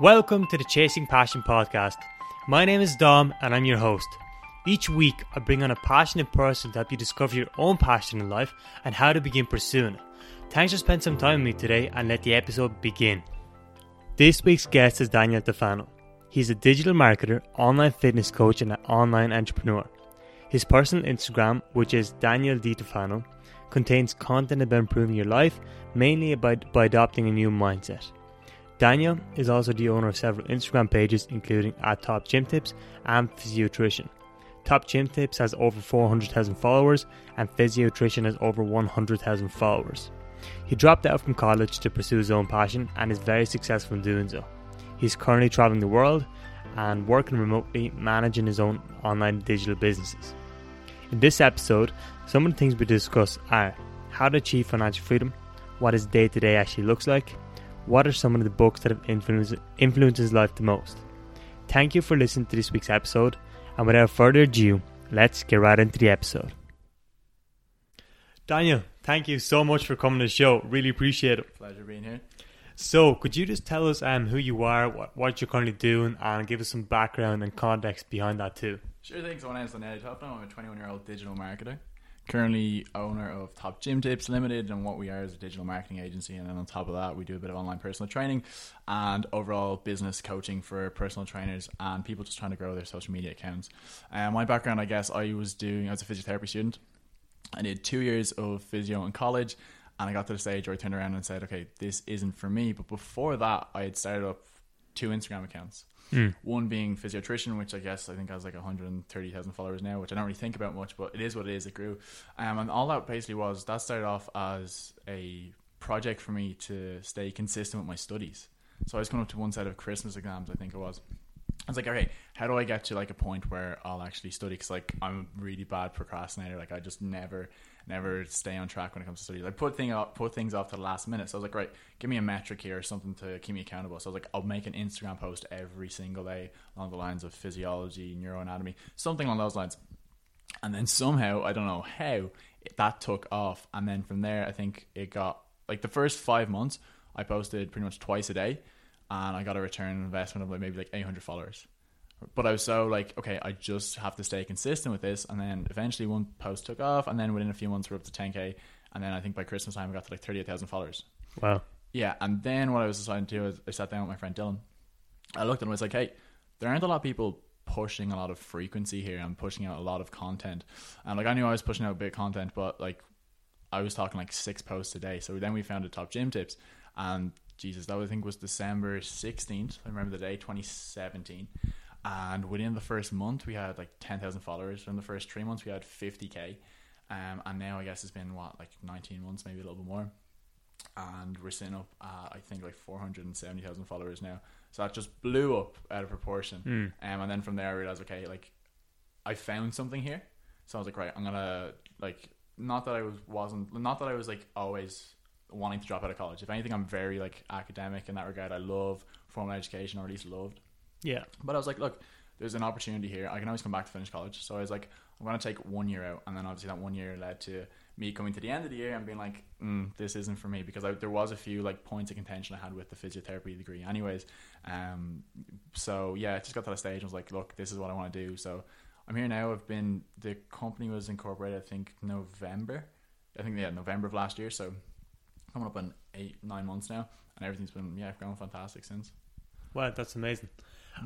Welcome to the Chasing Passion podcast. My name is Dom and I'm your host. Each week I bring on a passionate person to help you discover your own passion in life and how to begin pursuing it. Thanks for spending some time with me today and let the episode begin. This week's guest is Daniel Tafano. He's a digital marketer, online fitness coach and an online entrepreneur. His personal Instagram, which is Daniel D. Tafano, contains content about improving your life, mainly by adopting a new mindset. Daniel is also the owner of several Instagram pages, including at Top Gym Tips and Physiotrician. Top Gym Tips has over 400,000 followers and Physiotrician has over 100,000 followers. He dropped out from college to pursue his own passion and is very successful in doing so. He's currently traveling the world and working remotely, managing his own online digital businesses. In this episode, some of the things we discuss are how to achieve financial freedom, what his day-to-day actually looks like, what are some of the books that have influenced his life the most. Thank you for listening to this week's episode, and without further ado, let's get right into the episode. Daniel, thank you so much for coming to the show. Really appreciate it. Pleasure being here. So, could you just tell us who you are, what you're currently doing, and give us some background and context behind that too? Sure thing. So, my name is Daniel Tafano. I'm a 21-year-old digital marketer, currently owner of Top Gym Tips Limited, and what we are is a digital marketing agency. And then on top of that, we do a bit of online personal training and overall business coaching for personal trainers and people just trying to grow their social media accounts. My background, I guess, I was a physiotherapy student. I did 2 years of physio in college. And I got to the stage where I turned around and said, okay, this isn't for me. But before that, I had started up two Instagram accounts. One being Physiotrician, which I think has like 130,000 followers now, which I don't really think about much, but it is what it is. It grew. And all that basically was, that started off as a project for me to stay consistent with my studies. So I was coming up to one set of Christmas exams, I think it was. I was like, okay, how do I get to like a point where I'll actually study? Because like I'm a really bad procrastinator. Like I just never stay on track when it comes to studies. I put things off to the last minute. So I was like, right, give me a metric here or something to keep me accountable. So I was like, I'll make an Instagram post every single day along the lines of physiology, neuroanatomy, something along those lines. And then somehow, I don't know how, that took off. And then from there, I think it got like the first 5 months, I posted pretty much twice a day. And I got a return on investment of like maybe like 800 followers. But I was so like, okay, I just have to stay consistent with this. And then eventually one post took off. And then within a few months, we're up to 10K. And then I think by Christmas time, I got to like 38,000 followers. Wow. Yeah. And then what I was deciding to do is I sat down with my friend Dylan. I looked at him and was like, hey, there aren't a lot of people pushing a lot of frequency here. I'm pushing out a lot of content. And like I knew I was pushing out a bit of content, but like I was talking like 6 posts a day. So then we found a Top Gym Tips. And Jesus, that I think was December 16th. I remember the day, 2017. And within the first month, we had like 10,000 followers. From the first 3 months, we had 50K. And now I guess it's been, like 19 months, maybe a little bit more. And we're sitting up, I think, like 470,000 followers now. So that just blew up out of proportion. And then from there, I realized, okay, like, I found something here. So I was like, right, I'm going to, like, not that I was always wanting to drop out of college. If anything, I'm very like academic in that regard. I love formal education, or at least loved. Yeah. But I was like, look, there's an opportunity here. I can always come back to finish college. So I was like, I'm going to take 1 year out. And then obviously that 1 year led to me coming to the end of the year and being like, this isn't for me, because there was a few like points of contention I had with the physiotherapy degree anyways. So yeah, I just got to that stage. I was like, look, this is what I want to do. So I'm here now. The company was incorporated, November of last year. So coming up on 8-9 months now, and everything's been going fantastic since. Wow, that's amazing.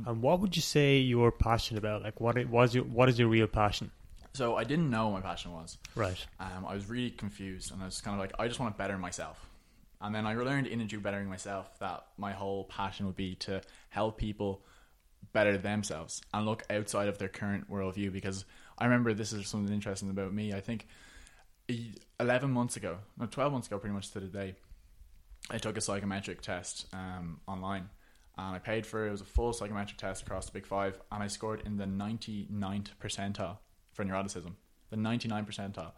And what would you say you're passionate about? Like, what is your real passion? So I didn't know what my passion was. Right. I was really confused, and I was kind of like, I just want to better myself. And then I learned in and through bettering myself that my whole passion would be to help people better themselves and look outside of their current worldview. Because I remember, this is something interesting about me, I think 12 months ago pretty much to the day, I took a psychometric test online, and I paid for it. It was a full psychometric test across the Big 5, and I scored in the 99th percentile for neuroticism. The 99th percentile.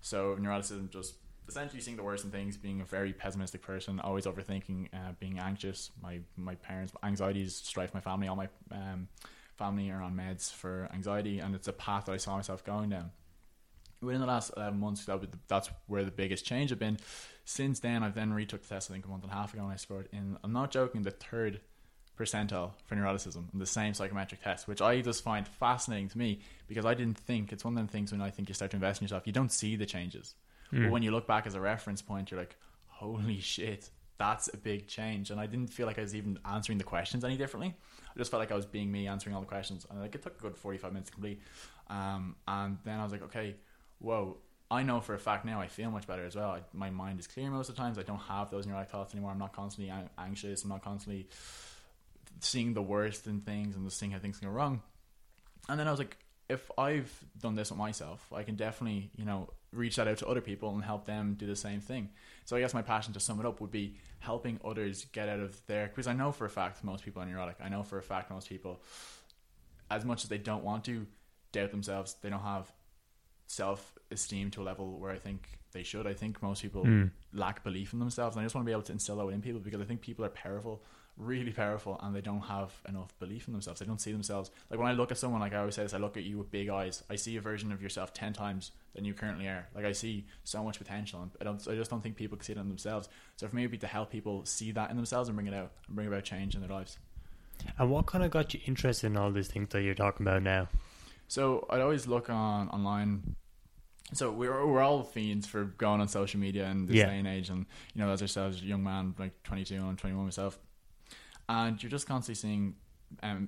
So neuroticism, just essentially seeing the worst in things, being a very pessimistic person, always overthinking, being anxious. My parents, anxieties strife my family. All my family are on meds for anxiety, and it's a path that I saw myself going down. Within the last 11 months, that's where the biggest change had been. Since then, I've retook the test, I think, a month and a half ago, and I scored in, I'm not joking, the third percentile for neuroticism on the same psychometric test, which I just find fascinating to me, because I didn't think, it's one of them things when I think you start to invest in yourself, you don't see the changes. But when you look back as a reference point, you're like, holy shit, that's a big change. And I didn't feel like I was even answering the questions any differently. I just felt like I was being me, answering all the questions. And like it took a good 45 minutes to complete. And then I was like, okay, whoa, I know for a fact now I feel much better as well. My mind is clear most of the times. I don't have those neurotic thoughts anymore. I'm not constantly anxious. I'm not constantly seeing the worst in things and just seeing how things can go wrong. And then I was like, if I've done this with myself, I can definitely, you know, reach that out to other people and help them do the same thing. So I guess my passion, to sum it up, would be helping others get out of their, because I know for a fact most people are neurotic. I know for a fact most people, as much as they don't want to, doubt themselves, they don't have self-esteem to a level where I think they should. I think most people lack belief in themselves, and I just want to be able to instill that within people, because I think people are powerful, really powerful, and they don't have enough belief in themselves. They don't see themselves. Like when I look at someone, like I always say this, I look at you with big eyes. I see a version of yourself 10 times than you currently are. Like I see so much potential, and I just don't think people can see it in themselves. So for me, it'd be to help people see that in themselves and bring it out and bring about change in their lives. And what kind of got you interested in all these things that you're talking about now? So I'd always look online. So we're all fiends for going on social media in this day and age, and you know, as ourselves, a young man like 22, I'm 21 myself. And you're just constantly seeing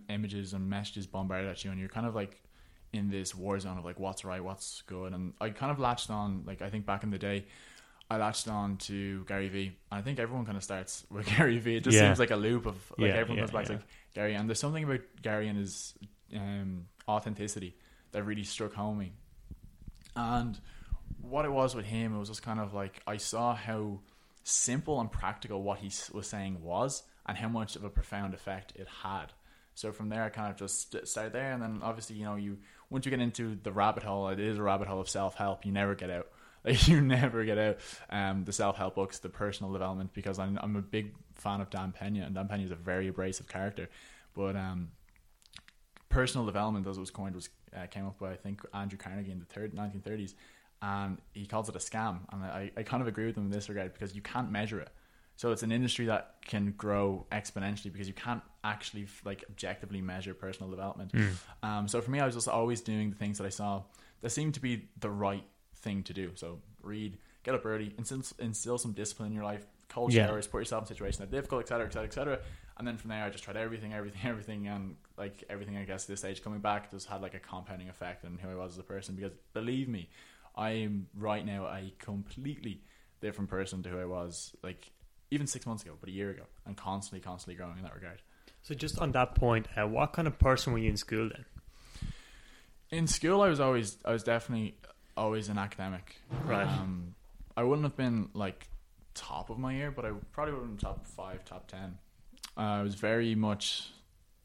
images and messages bombarded at you, and you're kind of like in this war zone of like what's right, what's good. And I kind of latched on, like I think back in the day, I latched on to Gary Vee. And I think everyone kind of starts with Gary Vee. It just seems like a loop of like everyone goes back to like Gary. And there's something about Gary and his authenticity that really struck home me. And what it was with him, it was just kind of like I saw how simple and practical what he was saying was, and how much of a profound effect it had. So from there, I kind of just started there. And then obviously, you know, once you get into the rabbit hole, it is a rabbit hole of self-help. You never get out. Like you never get out. The self-help books, the personal development, because I'm a big fan of Dan Pena, and Dan Pena is a very abrasive character. But personal development, as it was coined, came up by, I think, Andrew Carnegie in the 1930s. And he calls it a scam. And I kind of agree with him in this regard, because you can't measure it. So it's an industry that can grow exponentially because you can't actually like objectively measure personal development. So for me, I was just always doing the things that I saw that seemed to be the right thing to do. So read, get up early, instill some discipline in your life, cold showers, put yourself in situations that are difficult, et cetera, et cetera, et cetera. And then from there, I just tried everything. And like everything, I guess, at this stage coming back just had like a compounding effect on who I was as a person, because believe me, I am right now a completely different person to who I was like even 6 months ago, but a year ago, and constantly growing in that regard. So just on that point, what kind of person were you in school then? In school, I was definitely always an academic. Right. I wouldn't have been like top of my year, but I probably would have been top 5, top 10. I was very much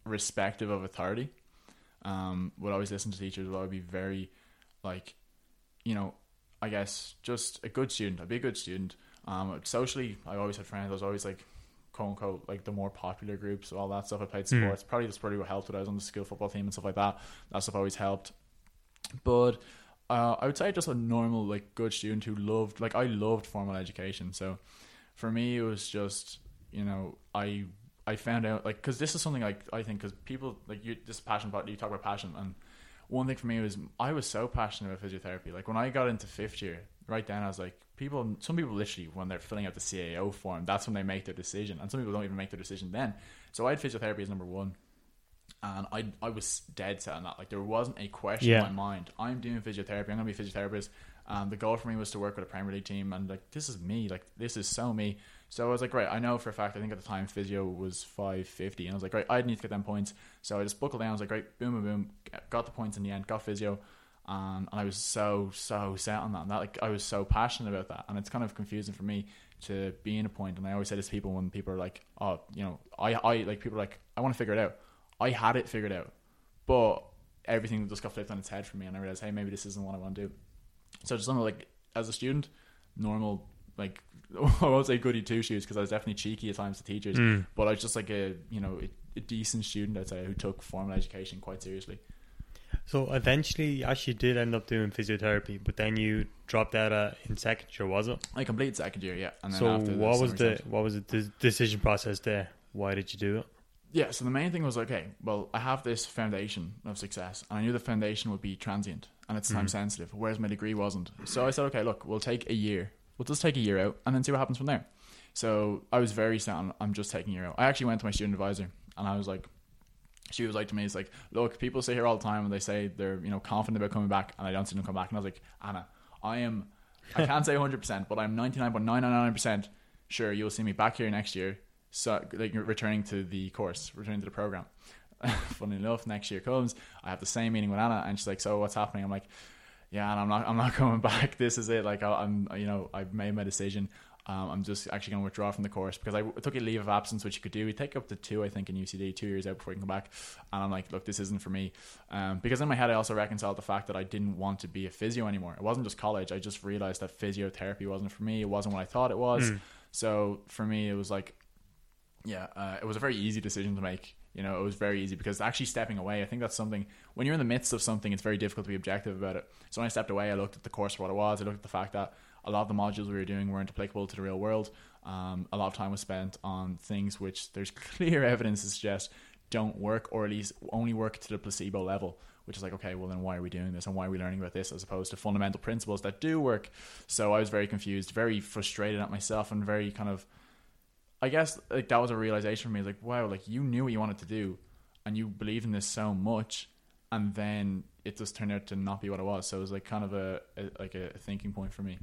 respective of authority. Would always listen to teachers, would always be very like, you know, I guess just a good student. I'd be a good student. Socially, I always had friends. I was always like, quote unquote, like the more popular groups, all that stuff. I played sports. Probably what helped. When I was on the school football team and stuff like that. That stuff always helped. But I would say just a normal, like, good student who loved, like, I loved formal education. So for me, it was just, you know, I found out, like, because this is something I think, because people like you, this passion about, you talk about passion, and one thing for me was I was so passionate about physiotherapy. Like when I got into fifth year, right then I was like, some people literally, when they're filling out the CAO form, that's when they make their decision, and some people don't even make their decision then. So I had physiotherapy as number one, and I was dead set on that. Like there wasn't a question in my mind. I'm doing physiotherapy, I'm gonna be a physiotherapist. The goal for me was to work with a Premier League team, and like this is me, like this is so me. So I was like, right, I know for a fact, I think at the time physio was 550, and I was like, right, I need to get them points. So I just buckled down, I was like, right, boom, got the points in the end, got physio. And I was so set on that, and that, like, I was so passionate about that. And it's kind of confusing for me to be in a point. And I always say this to people when people are like, oh, you know, I like, people are like, I want to figure it out. I had it figured out, but everything just got flipped on its head for me, and I realized, hey, maybe this isn't what I want to do. So just something like, as a student, normal, like, I won't say goody two shoes, because I was definitely cheeky at times to teachers, but I was just like a decent student, I'd say, who took formal education quite seriously. So eventually you actually did end up doing physiotherapy, but then you dropped out in second year, was it? I completed second year, yeah. And then so after what was the decision process there? Why did you do it? Yeah, so the main thing was, okay, well, I have this foundation of success, and I knew the foundation would be transient, and it's time sensitive, whereas my degree wasn't. So I said, okay, look, we'll take a year. We'll just take a year out, and then see what happens from there. So I was very set on, I'm just taking a year out. I actually went to my student advisor, and I was like, she was like to me, it's like, look, people sit here all the time, and they say they're, you know, confident about coming back, and I don't see them come back. And I was like, Anna, I can't say 100%, but I'm 99.999% sure you'll see me back here next year. So, like, returning to the program. Funny enough, next year comes, I have the same meeting with Anna, and she's like, so what's happening? I'm like, yeah, and I'm not coming back. This is it. Like, I've made my decision. I'm just actually going to withdraw from the course, because I took a leave of absence, which you could do. We take up to two, I think, in UCD, 2 years out before you can come back. And I'm like, look, this isn't for me. Because in my head, I also reconciled the fact that I didn't want to be a physio anymore. It wasn't just college. I just realized that physiotherapy wasn't for me. It wasn't what I thought it was. So for me, it was like, it was a very easy decision to make. You know, it was very easy, because actually stepping away, I think that's something, when you're in the midst of something, it's very difficult to be objective about it. So when I stepped away, I looked at the course for what it was. I looked at the fact that a lot of the modules we were doing weren't applicable to the real world. A lot of time was spent on things which there's clear evidence to suggest don't work, or at least only work to the placebo level, which is like, okay, well then why are we doing this, and why are we learning about this, as opposed to fundamental principles that do work? So I was very confused, very frustrated at myself, and very kind of, I guess, like, that was a realization for me. Like, wow, like, you knew what you wanted to do, and you believed in this so much, and then it just turned out to not be what it was. So it was like kind of a thinking point for me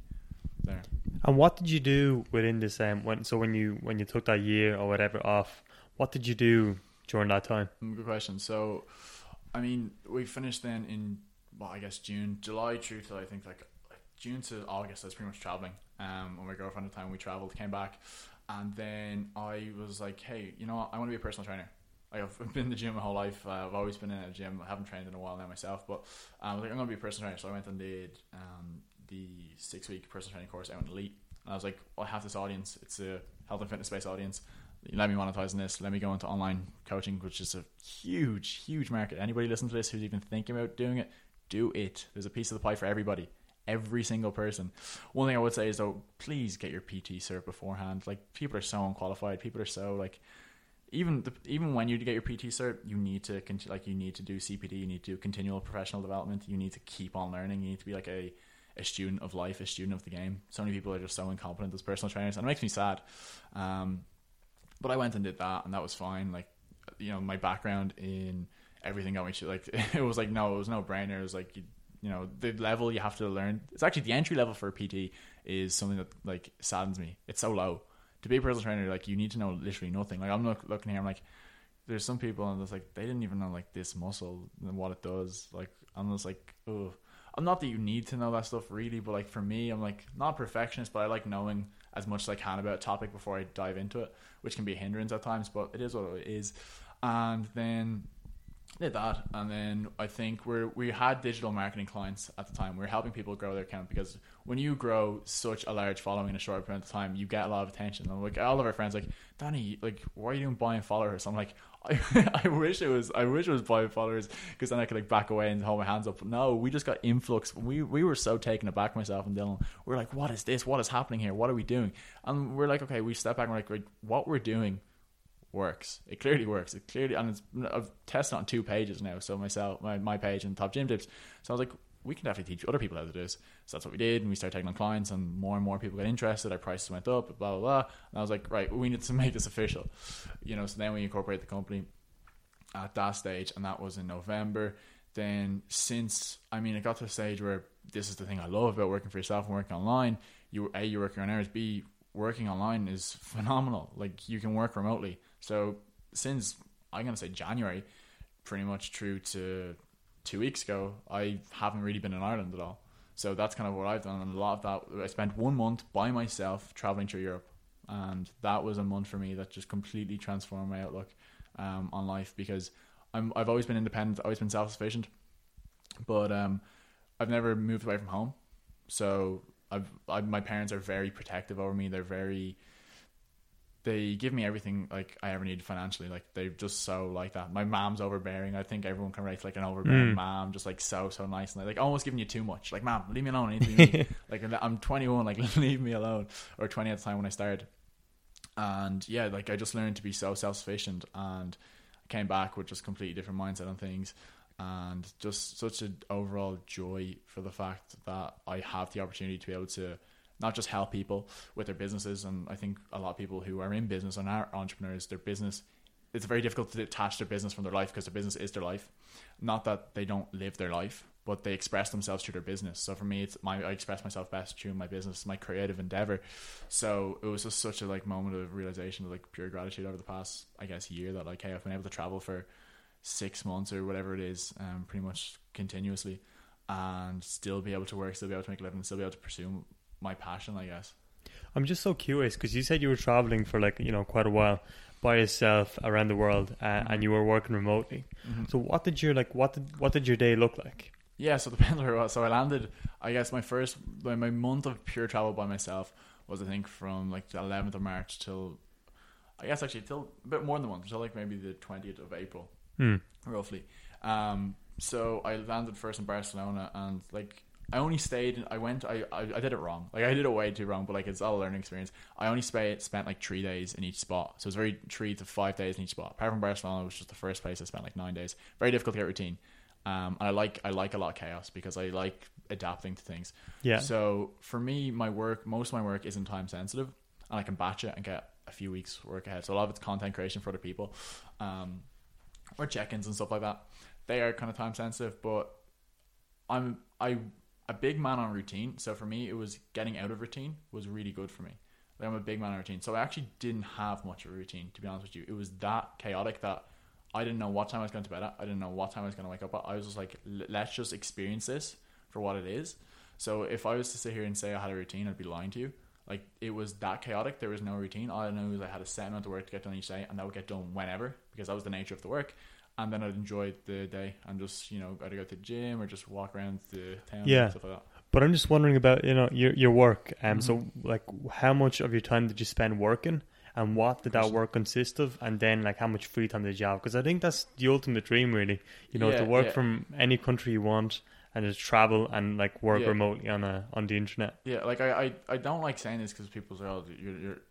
there. And what did you do within this? When you took that year or whatever off, what did you do during that time? Good question. So, I mean, we finished then in, well, I guess July through to, I think, like June to August. I was pretty much traveling. With my girlfriend at the time, we traveled, came back. And then I was like, hey, you know what? I want to be a personal trainer. Like, I've been in the gym my whole life. I've always been in a gym. I haven't trained in a while now myself. But I was like, I'm going to be a personal trainer. So I went and did the 6-week personal training course out in Elite. And I was like, well, I have this audience. It's a health and fitness-based audience. Let me monetize in this. Let me go into online coaching, which is a huge, huge market. Anybody listening to this who's even thinking about doing it, do it. There's a piece of the pie for everybody. Every single person. One thing I would say is, though, please get your PT cert beforehand. Like, people are so unqualified. People are so, like, even when you get your PT cert, you need to do CPD. You need to do continual professional development. You need to keep on learning. You need to be like a student of life, a student of the game. So many people are just so incompetent as personal trainers, and it makes me sad. But I went and did that, and that was fine. Like, you know, my background in everything got me to, like, it was like, no, it was no brainer. It was like, you know, the level you have to learn, it's actually the entry level for a PT is something that, like, saddens me. It's so low. To be a personal trainer, like, you need to know literally nothing. Like, I'm not looking here, I'm like, there's some people, and it's like, they didn't even know, like, this muscle and what it does. Like, I'm just like, oh, I'm not that you need to know that stuff really, but, like, for me, I'm like, not a perfectionist, but I like knowing as much as I can about a topic before I dive into it, which can be a hindrance at times, but it is what it is. And then did that, and then I think we had digital marketing clients at the time. We were helping people grow their account, because when you grow such a large following in a short period of time, you get a lot of attention. And like, all of our friends, like, Danny, like, why are you doing buying followers? I'm like, I wish it was buying followers, because then I could, like, back away and hold my hands up. But no, we just got influx. We were so taken aback, myself and Dylan. We're like, what is this? What is happening here? What are we doing? And we're like, okay, we step back and we're like, what we're doing works, it clearly works, and it's, I've tested on 2 pages now, so myself, my page and Top Gym Tips. So I was like, we can definitely teach other people how to do this. So that's what we did, and we started taking on clients, and more people got interested. Our prices went up, blah blah blah. And I was like, right, we need to make this official, you know. So then we incorporate the company at that stage, and that was in November. Then since, I mean, it got to a stage where this is the thing I love about working for yourself and working online. You're working on hours, B, working online is phenomenal. Like, you can work remotely. So since, I'm going to say January, pretty much through to 2 weeks ago, I haven't really been in Ireland at all. So that's kind of what I've done. And a lot of that, I spent 1 month by myself traveling through Europe. And that was a month for me that just completely transformed my outlook on life, because I've always been independent, always been self-sufficient, but I've never moved away from home. So my parents are very protective over me. They're very... They give me everything, like, I ever need financially. Like, they're just so like that. My mom's overbearing. I think everyone can relate to, like, an overbearing mom, just like so nice, and like almost giving you too much. Like, mom, leave me alone. I need to be like, I'm 21. Like, leave me alone. Or 20 at the time when I started. And yeah, like, I just learned to be so self-sufficient, and came back with just completely different mindset on things, and just such an overall joy for the fact that I have the opportunity to be able to not just help people with their businesses. And I think a lot of people who are in business and are entrepreneurs, their business, it's very difficult to detach their business from their life, because their business is their life. Not that they don't live their life, but they express themselves through their business. So for me, I express myself best through my business, my creative endeavor. So it was just such a moment of realization, of pure gratitude over the past, year, that hey, I've been able to travel for 6 months or whatever it is, pretty much continuously, and still be able to work, still be able to make a living, still be able to pursue my passion, I'm just so curious, because you said you were traveling for quite a while by yourself around the world, mm-hmm. and you were working remotely. Mm-hmm. So what did your what did your day look like? Yeah, so depending on where it was. So I landed, my month of pure travel by myself was, I think, from the 11th of March till, till a bit more than a month, till maybe the 20th of April, roughly. So I landed first in Barcelona, and I only stayed, I did it wrong. I did it way too wrong, but it's all a learning experience. I only spent 3 days in each spot. So it was 3 to 5 days in each spot. Apart from Barcelona, which was the first place I spent 9 days. Very difficult to get routine. And I like a lot of chaos, because I like adapting to things. Yeah. So for me, most of my work isn't time sensitive, and I can batch it and get a few weeks work ahead. So a lot of it's content creation for other people, or check-ins and stuff like that. They are kind of time sensitive, but I'm a big man on routine. So for me, it was getting out of routine was really good for me. I'm a big man on routine. So I actually didn't have much of a routine, to be honest with you. It was that chaotic that I didn't know what time I was going to bed at. I didn't know what time I was going to wake up at. I was just let's just experience this for what it is. So if I was to sit here and say I had a routine, I'd be lying to you. It was that chaotic. There was no routine. All I knew is I had a set amount of work to get done each day, and that would get done whenever, because that was the nature of the work. And then I'd enjoy the day and just, either go to the gym or just walk around the town, yeah, and stuff like that. But I'm just wondering about, your work. So how much of your time did you spend working, and what did that work consist of? And then how much free time did you have? Because I think that's the ultimate dream, really, to work from any country you want and just travel and work remotely on the internet. Yeah. I don't like saying this because people say, oh,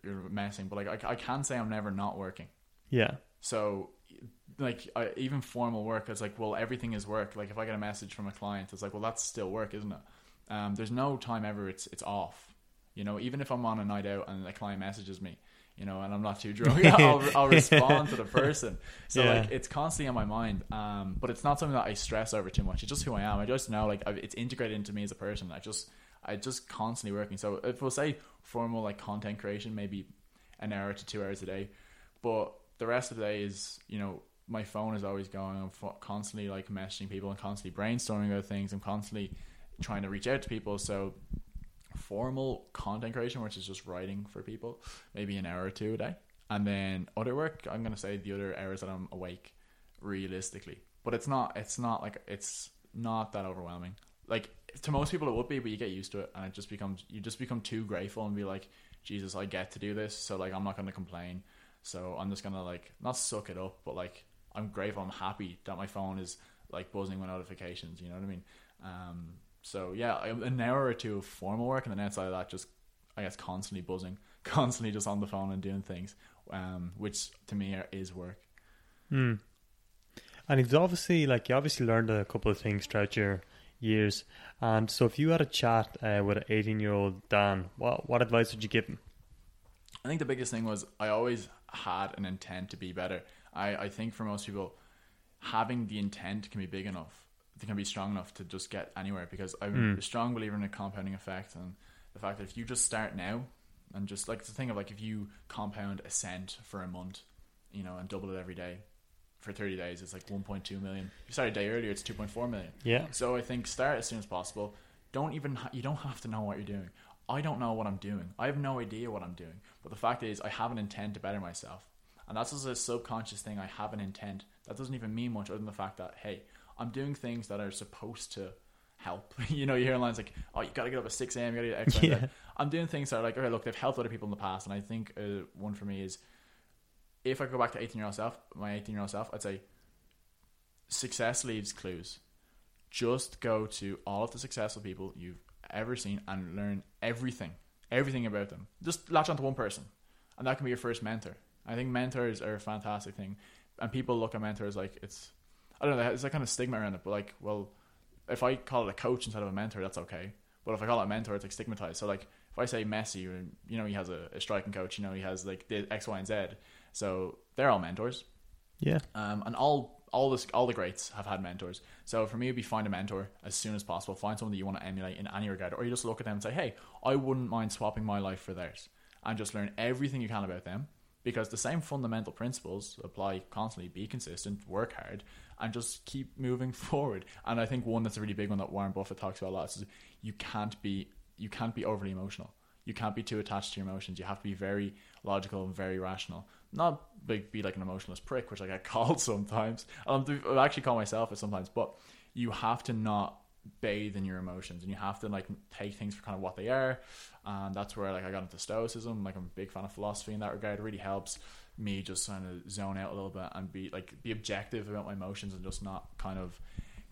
you're messing, but I can say I'm never not working. Yeah. So even formal work, it's well, everything is work. If I get a message from a client, it's well, that's still work, isn't it? There's no time ever it's off. Even if I'm on a night out and a client messages me, and I'm not too drunk, I'll respond to the person. So it's constantly on my mind. But it's not something that I stress over too much. It's just who I am. I just know it's integrated into me as a person. I just constantly working. So if we'll say formal content creation, maybe an hour to 2 hours a day, but the rest of the day is my phone is always going. I'm constantly messaging people and constantly brainstorming other things. I'm constantly trying to reach out to people. So formal content creation, which is just writing for people, maybe an hour or two a day, and then other work, I'm gonna say the other hours that I'm awake, realistically. But it's not that overwhelming. To most people it would be, but you get used to it, and it just becomes, you just become too grateful and be Jesus, I get to do this, so I'm not gonna complain. So I'm just gonna not suck it up, but I'm grateful, I'm happy that my phone is buzzing with notifications. You know what I mean? So yeah, an hour or two of formal work, and then outside of that, just constantly buzzing, constantly just on the phone and doing things, which to me is work. And it's obviously you obviously learned a couple of things throughout your years. And so, if you had a chat with an 18-year-old Dan, what advice would you give him? I think the biggest thing was I always had an intent to be better. I think for most people, having the intent can be big enough. It can be strong enough to just get anywhere, because I'm a strong believer in a compounding effect, and the fact that if you just start now and just the thing of if you compound a cent for a month, and double it every day for 30 days, it's 1.2 million. If you start a day earlier, it's 2.4 million. Yeah. So I think start as soon as possible. You don't have to know what you're doing. I don't know what I'm doing. I have no idea what I'm doing. But the fact is I have an intent to better myself. And that's just a subconscious thing. I have an intent. That doesn't even mean much other than the fact that, hey, I'm doing things that are supposed to help. You hear lines oh, you got to get up at 6 a.m., you got to get X, Y, yeah. I'm doing things that are okay, look, they've helped other people in the past. And I think one for me is, if I go back to my 18-year-old self, I'd say success leaves clues. Just go to all of the successful people you've ever seen and learn everything about them. Just latch onto one person, and that can be your first mentor. I think mentors are a fantastic thing. and people look at mentors like it's, I don't know, there's that kind of stigma around it, but like, well, if I call it a coach instead of a mentor, that's okay. But if I call it a mentor, it's like stigmatized. So like, if I say Messi, you know, he has a striking coach, you know, he has like the X, Y, and Z. So they're all mentors. Yeah. And all the greats have had mentors. So for me, it'd be find a mentor as soon as possible. Find someone that you want to emulate in any regard, or you just look at them and say, hey, I wouldn't mind swapping my life for theirs, and just learn everything you can about them, because the same fundamental principles apply constantly. Be consistent, work hard, and just keep moving forward. And I think one that's a really big one that Warren Buffett talks about a lot is you can't be overly emotional. You can't be too attached to your emotions. You have to be very logical and very rational. Not be like an emotionless prick, which I get called sometimes. I actually call myself it sometimes. But you have to not bathe in your emotions, and you have to like take things for kind of what they are. And that's where like I got into stoicism. Like I'm a big fan of philosophy in that regard. It really helps me just kind of zone out a little bit and be objective about my emotions and just not kind of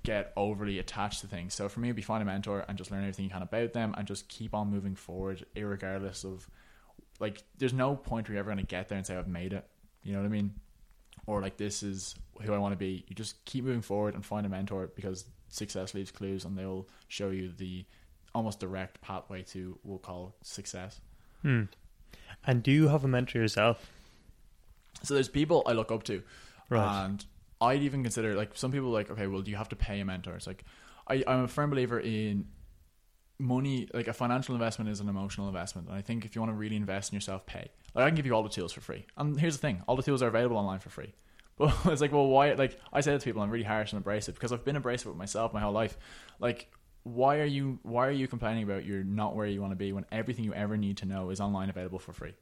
get overly attached to things. So for me, it'd be find a mentor and just learn everything you can about them and just keep on moving forward, irregardless of like, there's no point where you're ever going to get there and say I've made it, you know what I mean, or like this is who I want to be. You just keep moving forward and find a mentor, because success leaves clues, and they'll show you the almost direct pathway to what we'll call success. And do you have a mentor yourself? So there's people I look up to, right? And I'd even consider, like, some people like, okay, well, do you have to pay a mentor? It's like, I'm a firm believer in money. Like, a financial investment is an emotional investment. And I think if you want to really invest in yourself, pay. Like, I can give you all the tools for free. And here's the thing, all the tools are available online for free. But it's like, well, why? Like, I say that to people, I'm really harsh and abrasive, because I've been abrasive with myself my whole life. Like, why are you complaining about you're not where you want to be when everything you ever need to know is online available for free?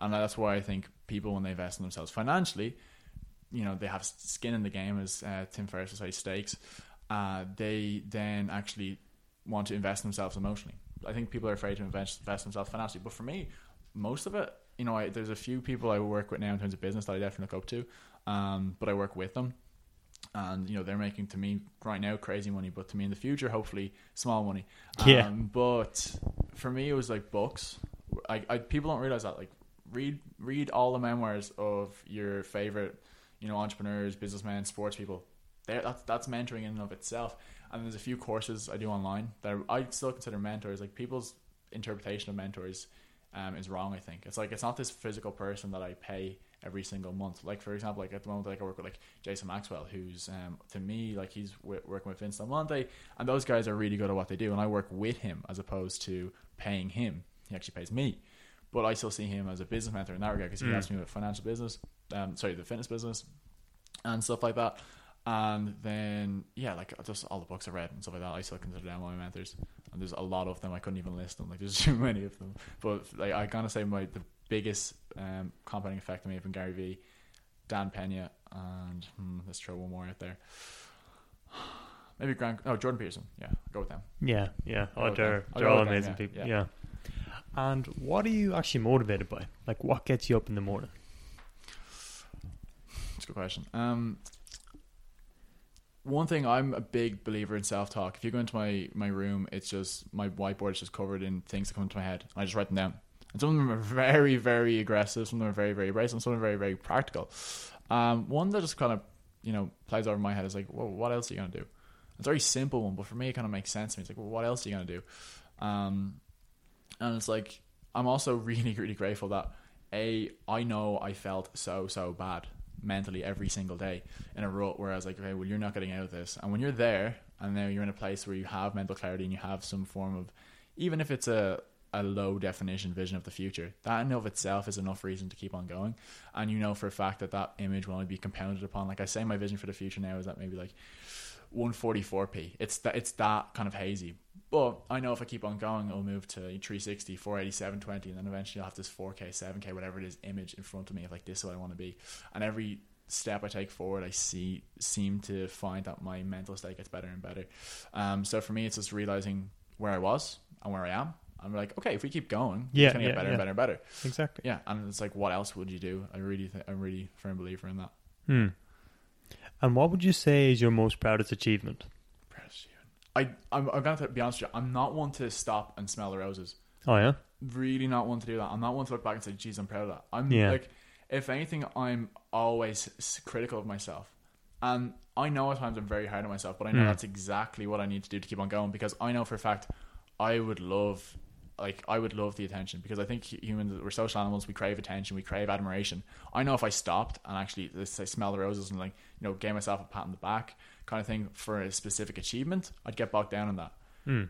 And that's why I think people, when they invest in themselves financially, you know, they have skin in the game, as Tim Ferriss would say, stakes. They then actually want to invest in themselves emotionally. I think people are afraid to invest themselves financially. But for me, most of it, you know, there's a few people I work with now in terms of business that I definitely look up to, but I work with them. And, you know, they're making, to me right now, crazy money, but to me in the future, hopefully, small money. Yeah. But for me, it was like books. People don't realize that. Like, read all the memoirs of your favorite, you know, entrepreneurs, businessmen, sports people. That's mentoring in and of itself. And there's a few courses I do online that I still consider mentors. Like, people's interpretation of mentors is wrong, I think. It's like, it's not this physical person that I pay every single month. Like, for example, like at the moment, like I work with like Jason Maxwell, who's to me, like he's working with Vince Del Monte, and those guys are really good at what they do, and I work with him as opposed to paying him. He actually pays me. But I still see him as a business mentor in that regard, because he asked me about financial business, the fitness business and stuff like that. And then, yeah, like just all the books I read and stuff like that, I still consider them my mentors. And there's a lot of them, I couldn't even list them. Like, there's too many of them. But like, I kind of say the biggest compounding effect on me have been Gary Vee, Dan Pena, and let's throw one more out there. Maybe Jordan Pearson. Yeah, I'll go with them. Yeah, yeah. Oh, they're all amazing people. Yeah. And what are you actually motivated by? Like, what gets you up in the morning? That's a good question. One thing, I'm a big believer in self-talk. If you go into my room, it's just, my whiteboard is just covered in things that come into my head. And I just write them down. And some of them are very, very aggressive. Some of them are very, very abrasive. Some of them are very, very practical. One that just kind of, you know, plays over my head is like, well, what else are you going to do? It's a very simple one, but for me, it kind of makes sense to me. It's like, well, what else are you going to do? And it's like, I'm also really, really grateful that I know I felt so bad mentally every single day in a rut where I was like, okay, well, you're not getting out of this. And when you're there and now you're in a place where you have mental clarity and you have some form of, even if it's a low definition vision of the future, that in and of itself is enough reason to keep on going. And you know for a fact that image will only be compounded upon. Like, I say my vision for the future now is that maybe like 144p. It's that kind of hazy. But I know if I keep on going, it'll move to 360, 480, 720, and then eventually I'll have this 4K, 7K, whatever it is, image in front of me of like, this is what I want to be. And every step I take forward, I seem to find that my mental state gets better and better. So for me, it's just realizing where I was and where I am. I'm like, okay, if we keep going, it's going to get better and better and better. Exactly. Yeah, and it's like, what else would you do? I'm really a firm believer in that. And what would you say is your most proudest achievement? I'm going to be honest with you, I'm not one to stop and smell the roses. Oh, yeah? Really not one to do that. I'm not one to look back and say, geez, I'm proud of that. I'm like, If anything, I'm always critical of myself. And I know at times I'm very hard on myself, but I know that's exactly what I need to do to keep on going, because I know for a fact I would love the attention, because I think humans, we're social animals, we crave attention, we crave admiration. I know if I stopped and actually, let's say, smell the roses and, like, you know, gave myself a pat on the back kind of thing for a specific achievement, I'd get bogged down on that.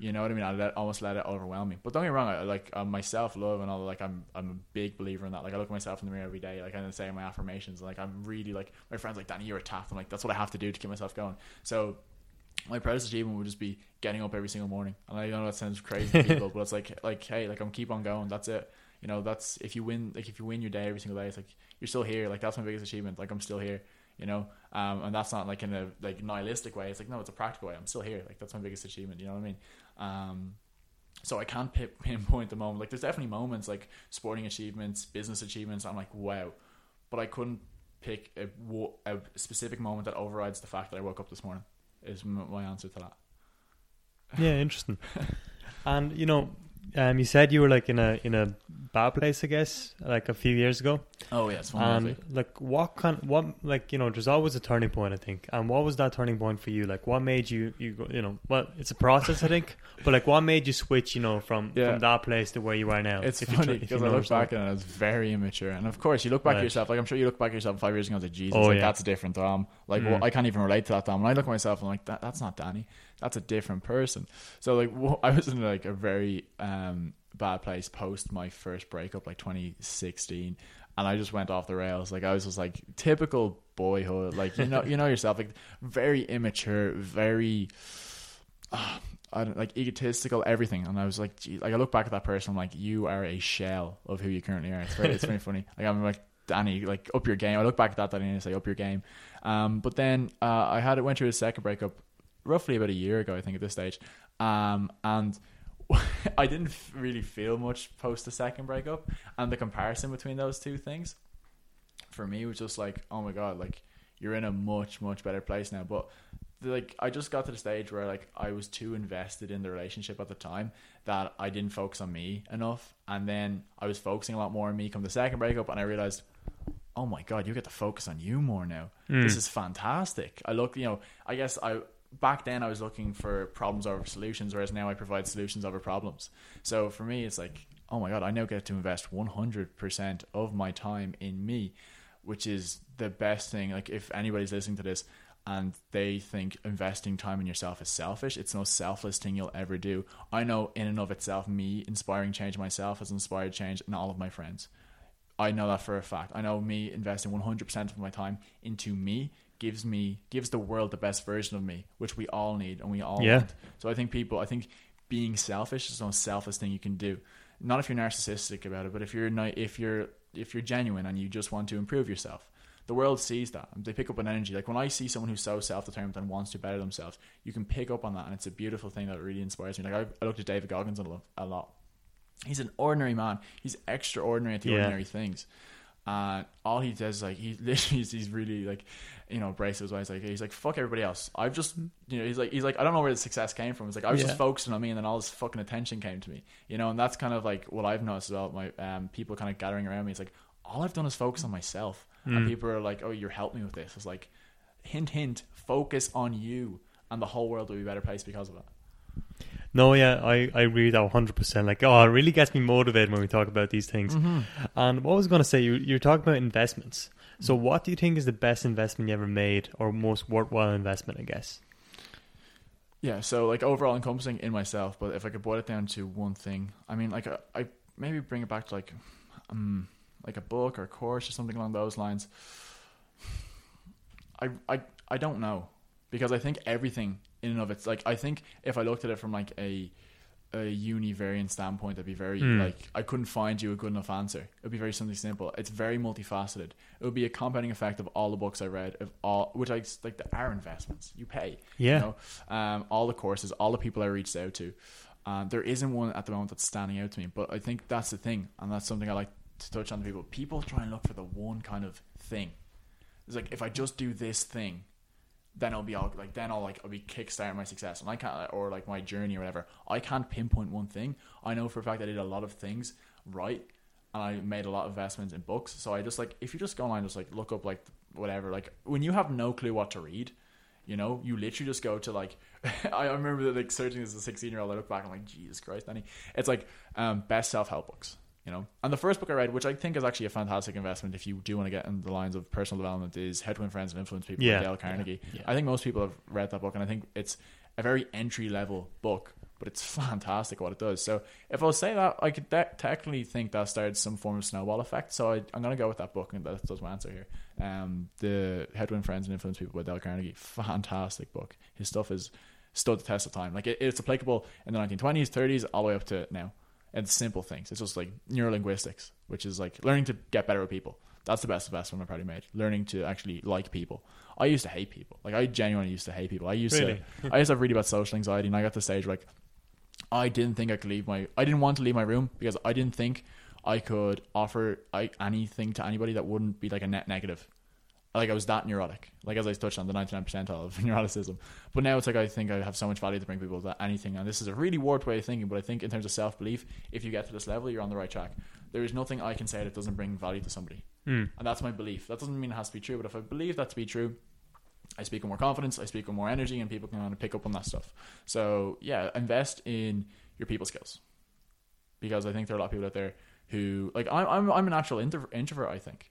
You know what I mean? I'd almost let it overwhelm me. But don't get me wrong, my self-love and all, like, I'm a big believer in that. Like, I look at myself in the mirror every day, like, and I say my affirmations. Like, I'm really, like, my friends like, Danny, you're a taft. I'm like, that's what I have to do to keep myself going. So my proudest achievement would just be getting up every single morning. And I know that sounds crazy to people, but it's like, hey, like, I'm keep on going. That's it. You know, that's, if you win your day every single day, it's like, you're still here. Like, that's my biggest achievement. Like, I'm still here. You know, and that's not like in a like nihilistic way. It's like, no, it's a practical way. I'm still here. Like, that's my biggest achievement. You know what I mean? So I can't pinpoint the moment. Like, there's definitely moments, like sporting achievements, business achievements, I'm like, wow. But I couldn't pick a specific moment that overrides the fact that I woke up this morning is my answer to that. Yeah, interesting. And, you know, you said you were like in a bad place, I guess, like a few years ago. Oh yeah, it's funny. And like what there's always a turning point, I think. And what was that turning point for you? Like, what made you go, you know, well, it's a process, I think. But like, what made you switch, you know, from that place to where you are now? It's funny because I look back and I was very immature. And of course, you look back at yourself. Like, I'm sure you look back at yourself 5 years ago and say, Jesus, that's different, Dom. Like, well, I can't even relate to that, Dom. And I look at myself and I'm like, that's not Danny. That's a different person. So like, I was in like a very bad place post my first breakup, like 2016, and I just went off the rails. Like, I was just like typical boyhood, like, you know yourself, like very immature, very egotistical, everything. And I was like, geez, like, I look back at that person, I'm like, you are a shell of who you currently are. It's very funny. Like, I'm like, Danny, like, up your game. I look back at that, Danny, and I say, up your game. But then I went through a second breakup roughly about a year ago, I think, at this stage, and I didn't really feel much post the second breakup. And the comparison between those two things for me was just like, oh my god, like, you're in a much, much better place now. But like, I just got to the stage where like I was too invested in the relationship at the time that I didn't focus on me enough, and then I was focusing a lot more on me come the second breakup, and I realized, oh my god, you get to focus on you more now. This is fantastic. Back then I was looking for problems over solutions, whereas now I provide solutions over problems. So for me, it's like, oh my god, I now get to invest 100% of my time in me, which is the best thing. Like, if anybody's listening to this and they think investing time in yourself is selfish, it's the most selfless thing you'll ever do. I know in and of itself, me inspiring change myself has inspired change in all of my friends. I know that for a fact. I know me investing 100% of my time into me gives the world the best version of me, which we all need and we all want. So I think being selfish is the most selfless thing you can do. Not if you're narcissistic about it, but if you're genuine and you just want to improve yourself. The world sees that. They pick up an energy. Like, when I see someone who's so self-determined and wants to better themselves, you can pick up on that, and it's a beautiful thing that really inspires me. Like, I looked at David Goggins a lot. He's an ordinary man. He's extraordinary at the ordinary things. All he does is like, he literally he's really like, you know, abrasive. He's like, fuck everybody else. I've just, you know, he's like, I don't know where the success came from. It's like, I was just focusing on me, and then all this fucking attention came to me, you know. And that's kind of like what I've noticed about my people kind of gathering around me. It's like, all I've done is focus on myself, and people are like, oh, you're helping me with this. It's like, hint, hint, focus on you, and the whole world will be a better place because of it. No, yeah, I agree with that 100%. Like, oh, it really gets me motivated when we talk about these things. And what I was going to say, you're talking about investments. So what do you think is the best investment you ever made, or most worthwhile investment, I guess? Yeah, so like overall encompassing in myself, but if I could boil it down to one thing, I mean, like I maybe bring it back to like a book or a course or something along those lines. I don't know, because I think everything in and of it's like, I think if I looked at it from like a univariant standpoint, that'd be very like, I couldn't find you a good enough answer. It'd be very something simple. It's very multifaceted. It would be a compounding effect of all the books I read, of all which I like. There are investments you pay. Yeah. You know? All the courses, all the people I reached out to. There isn't one at the moment that's standing out to me, but I think that's the thing, and that's something I like to touch on to people. People try and look for the one kind of thing. It's like, if I just do this thing, then I'll be all like, I'll be kickstarting my success, and I can't, or like my journey or whatever. I can't pinpoint one thing. I know for a fact I did a lot of things right, and I made a lot of investments in books. So I just if you just go online, just look up whatever, when you have no clue what to read, you literally just go to I remember that searching as a 16-year-old, I look back and I'm Jesus Christ, Danny. It's best self-help books, And the first book I read, which I think is actually a fantastic investment if you do want to get in the lines of personal development, is How to Win Friends and Influence People by Dale Carnegie. Yeah. I think most people have read that book, and I think it's a very entry-level book, but it's fantastic what it does. So if I was saying that, I could technically think that started some form of snowball effect. So I'm going to go with that book, and that's my answer here. The How to Win Friends and Influence People by Dale Carnegie. Fantastic book. His stuff has stood the test of time. It's applicable in the 1920s, 30s, all the way up to now. And simple things. It's just neurolinguistics, which is learning to get better with people. That's the best investment I've probably made. Learning to actually like people. I used to hate people. I genuinely used to hate people. I used to have really bad social anxiety, and I got to the stage I didn't think I could leave I didn't want to leave my room because I didn't think I could offer anything to anybody that wouldn't be a net negative. I was that neurotic, as I touched on, the 99th percentile of neuroticism. But now it's I think I have so much value to bring people to anything. And this is a really warped way of thinking, but I think in terms of self-belief, if you get to this level, you're on the right track. There is nothing I can say that doesn't bring value to somebody. Mm. And that's my belief. That doesn't mean it has to be true, but if I believe that to be true, I speak with more confidence, I speak with more energy, and people can kind of pick up on that stuff. So yeah, invest in your people skills. Because I think there are a lot of people out there who, I'm an actual introvert, I think.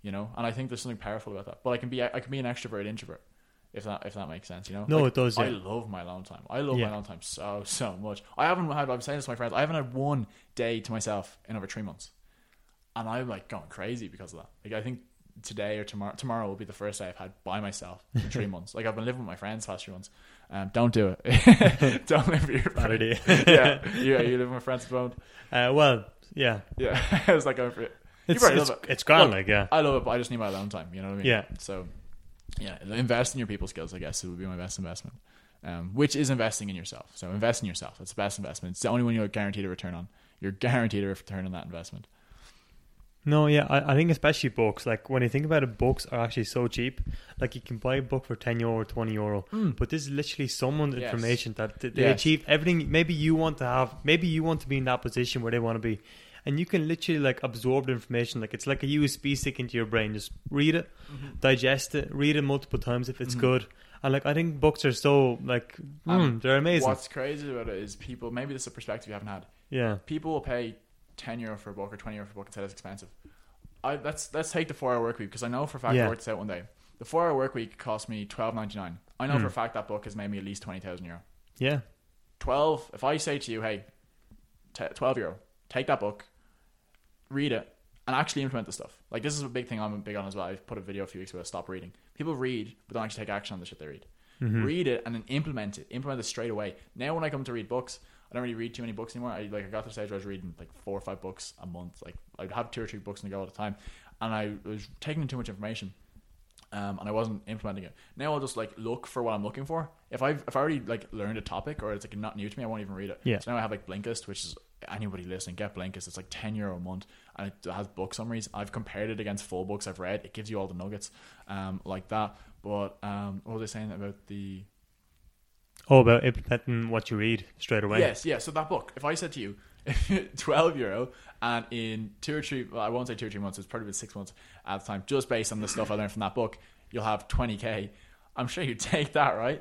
And I think there's something powerful about that. But I can be an extrovert introvert, if that makes sense. No, it does. Yeah. I love my alone time. I love my alone time so much. I'm saying this to my friends, I haven't had one day to myself in over 3 months, and I'm going crazy because of that. I think today or tomorrow will be the first day I've had by myself in 3 months. I've been living with my friends the past 3 months. Don't do it. Don't live with your friends. Yeah, you live with my friends at the moment. Yeah. I was going for it. It's grand, I love it, but I just need my alone time, you know what I mean? Yeah. So, invest in your people skills, I guess, it would be my best investment, which is investing in yourself. So invest in yourself. That's the best investment. It's the only one you're guaranteed a return on. You're guaranteed a return on that investment. No, yeah, I think especially books. When you think about it, books are actually so cheap. You can buy a book for €10 or €20. Mm. But this is literally someone's information that they achieve everything. Maybe you want to have, maybe you want to be in that position where they want to be. And you can literally absorb the information. It's like a USB stick into your brain. Just read it, mm-hmm. digest it, read it multiple times if it's mm-hmm. good. And I think books are so they're amazing. What's crazy about it is people, maybe this is a perspective you haven't had. Yeah. People will pay €10 for a book or €20 for a book and say it's expensive. Let's take the 4-hour work week because I know for a fact I worked this out one day. The 4-hour work week cost me $12.99. I know for a fact that book has made me at least €20,000. Yeah. 12. If I say to you, hey, €12, take that book, read it, and actually implement the stuff. This is a big thing I'm big on as well. I put a video a few weeks ago, stop reading. People read, but don't actually take action on the shit they read. Mm-hmm. Read it and then implement it. Implement it straight away. Now when I come to read books, I don't really read too many books anymore. I got to the stage where I was reading 4 or 5 books a month. I'd have 2 or 3 books on the go all the time. And I was taking in too much information. And I wasn't implementing it. Now I'll just look for what I'm looking for. If I already learned a topic or it's not new to me, I won't even read it. Yeah. So now I have Blinkist, which is, anybody listening, get Blinkist. It's €10 a month, and it has book summaries. I've compared it against full books I've read. It gives you all the nuggets, like that. But what were they saying about the? Oh, about implementing what you read straight away. Yes, yeah. So that book, if I said to you, €12, and in 2 or 3, well, I won't say 2 or 3 months, it's probably been 6 months at the time, just based on the stuff I learned from that book, you'll have $20,000. I'm sure you take that, right?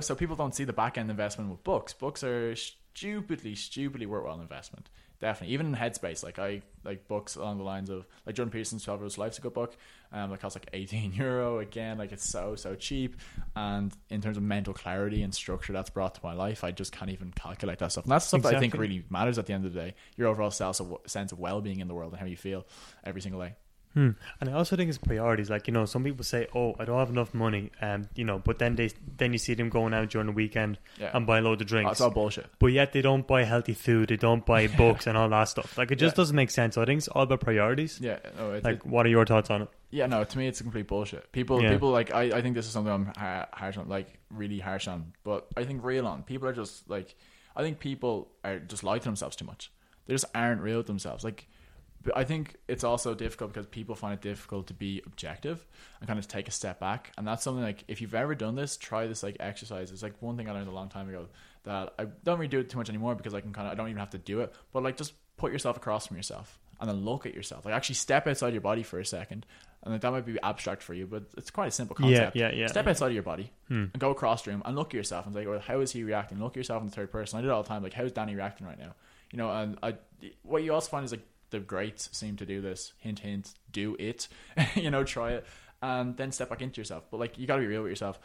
So people don't see the back end investment with books. Books are stupidly worthwhile investment. Definitely, even in headspace, I like books along the lines of Jordan Pearson's 12 Rules to Life's a good book. It costs €18 again. It's so cheap. And in terms of mental clarity and structure that's brought to my life, I just can't even calculate that stuff. And that's something I think really matters at the end of the day. Your overall sense of well-being in the world and how you feel every single day. And I also think it's priorities. Some people say, "Oh, I don't have enough money," but then you see them going out during the weekend and buy a load of drinks. That's all bullshit. But yet they don't buy healthy food, they don't buy books and all that stuff. It just doesn't make sense. So I think it's all about priorities. Yeah. No, what are your thoughts on it? Yeah, no. To me, it's complete bullshit. People I think this is something I'm harsh on, really harsh on. But I think real on. People are just I think people are just lying to themselves too much. They just aren't real with themselves. But I think it's also difficult because people find it difficult to be objective and kind of take a step back. And that's something if you've ever done this, try this exercise. It's one thing I learned a long time ago that I don't really do it too much anymore because I don't even have to do it. But just put yourself across from yourself and then look at yourself. Like, actually step outside your body for a second. And that might be abstract for you, but it's quite a simple concept. Yeah. Step outside of your body and go across the room and look at yourself and say, well, how is he reacting? Look at yourself in the third person. I do it all the time. Like, how's Danny reacting right now? You know, and what you also find is, like, the greats seem to do this. Hint, hint, do it. You know, try it. And then step back into yourself. But, like, you got to be real with yourself.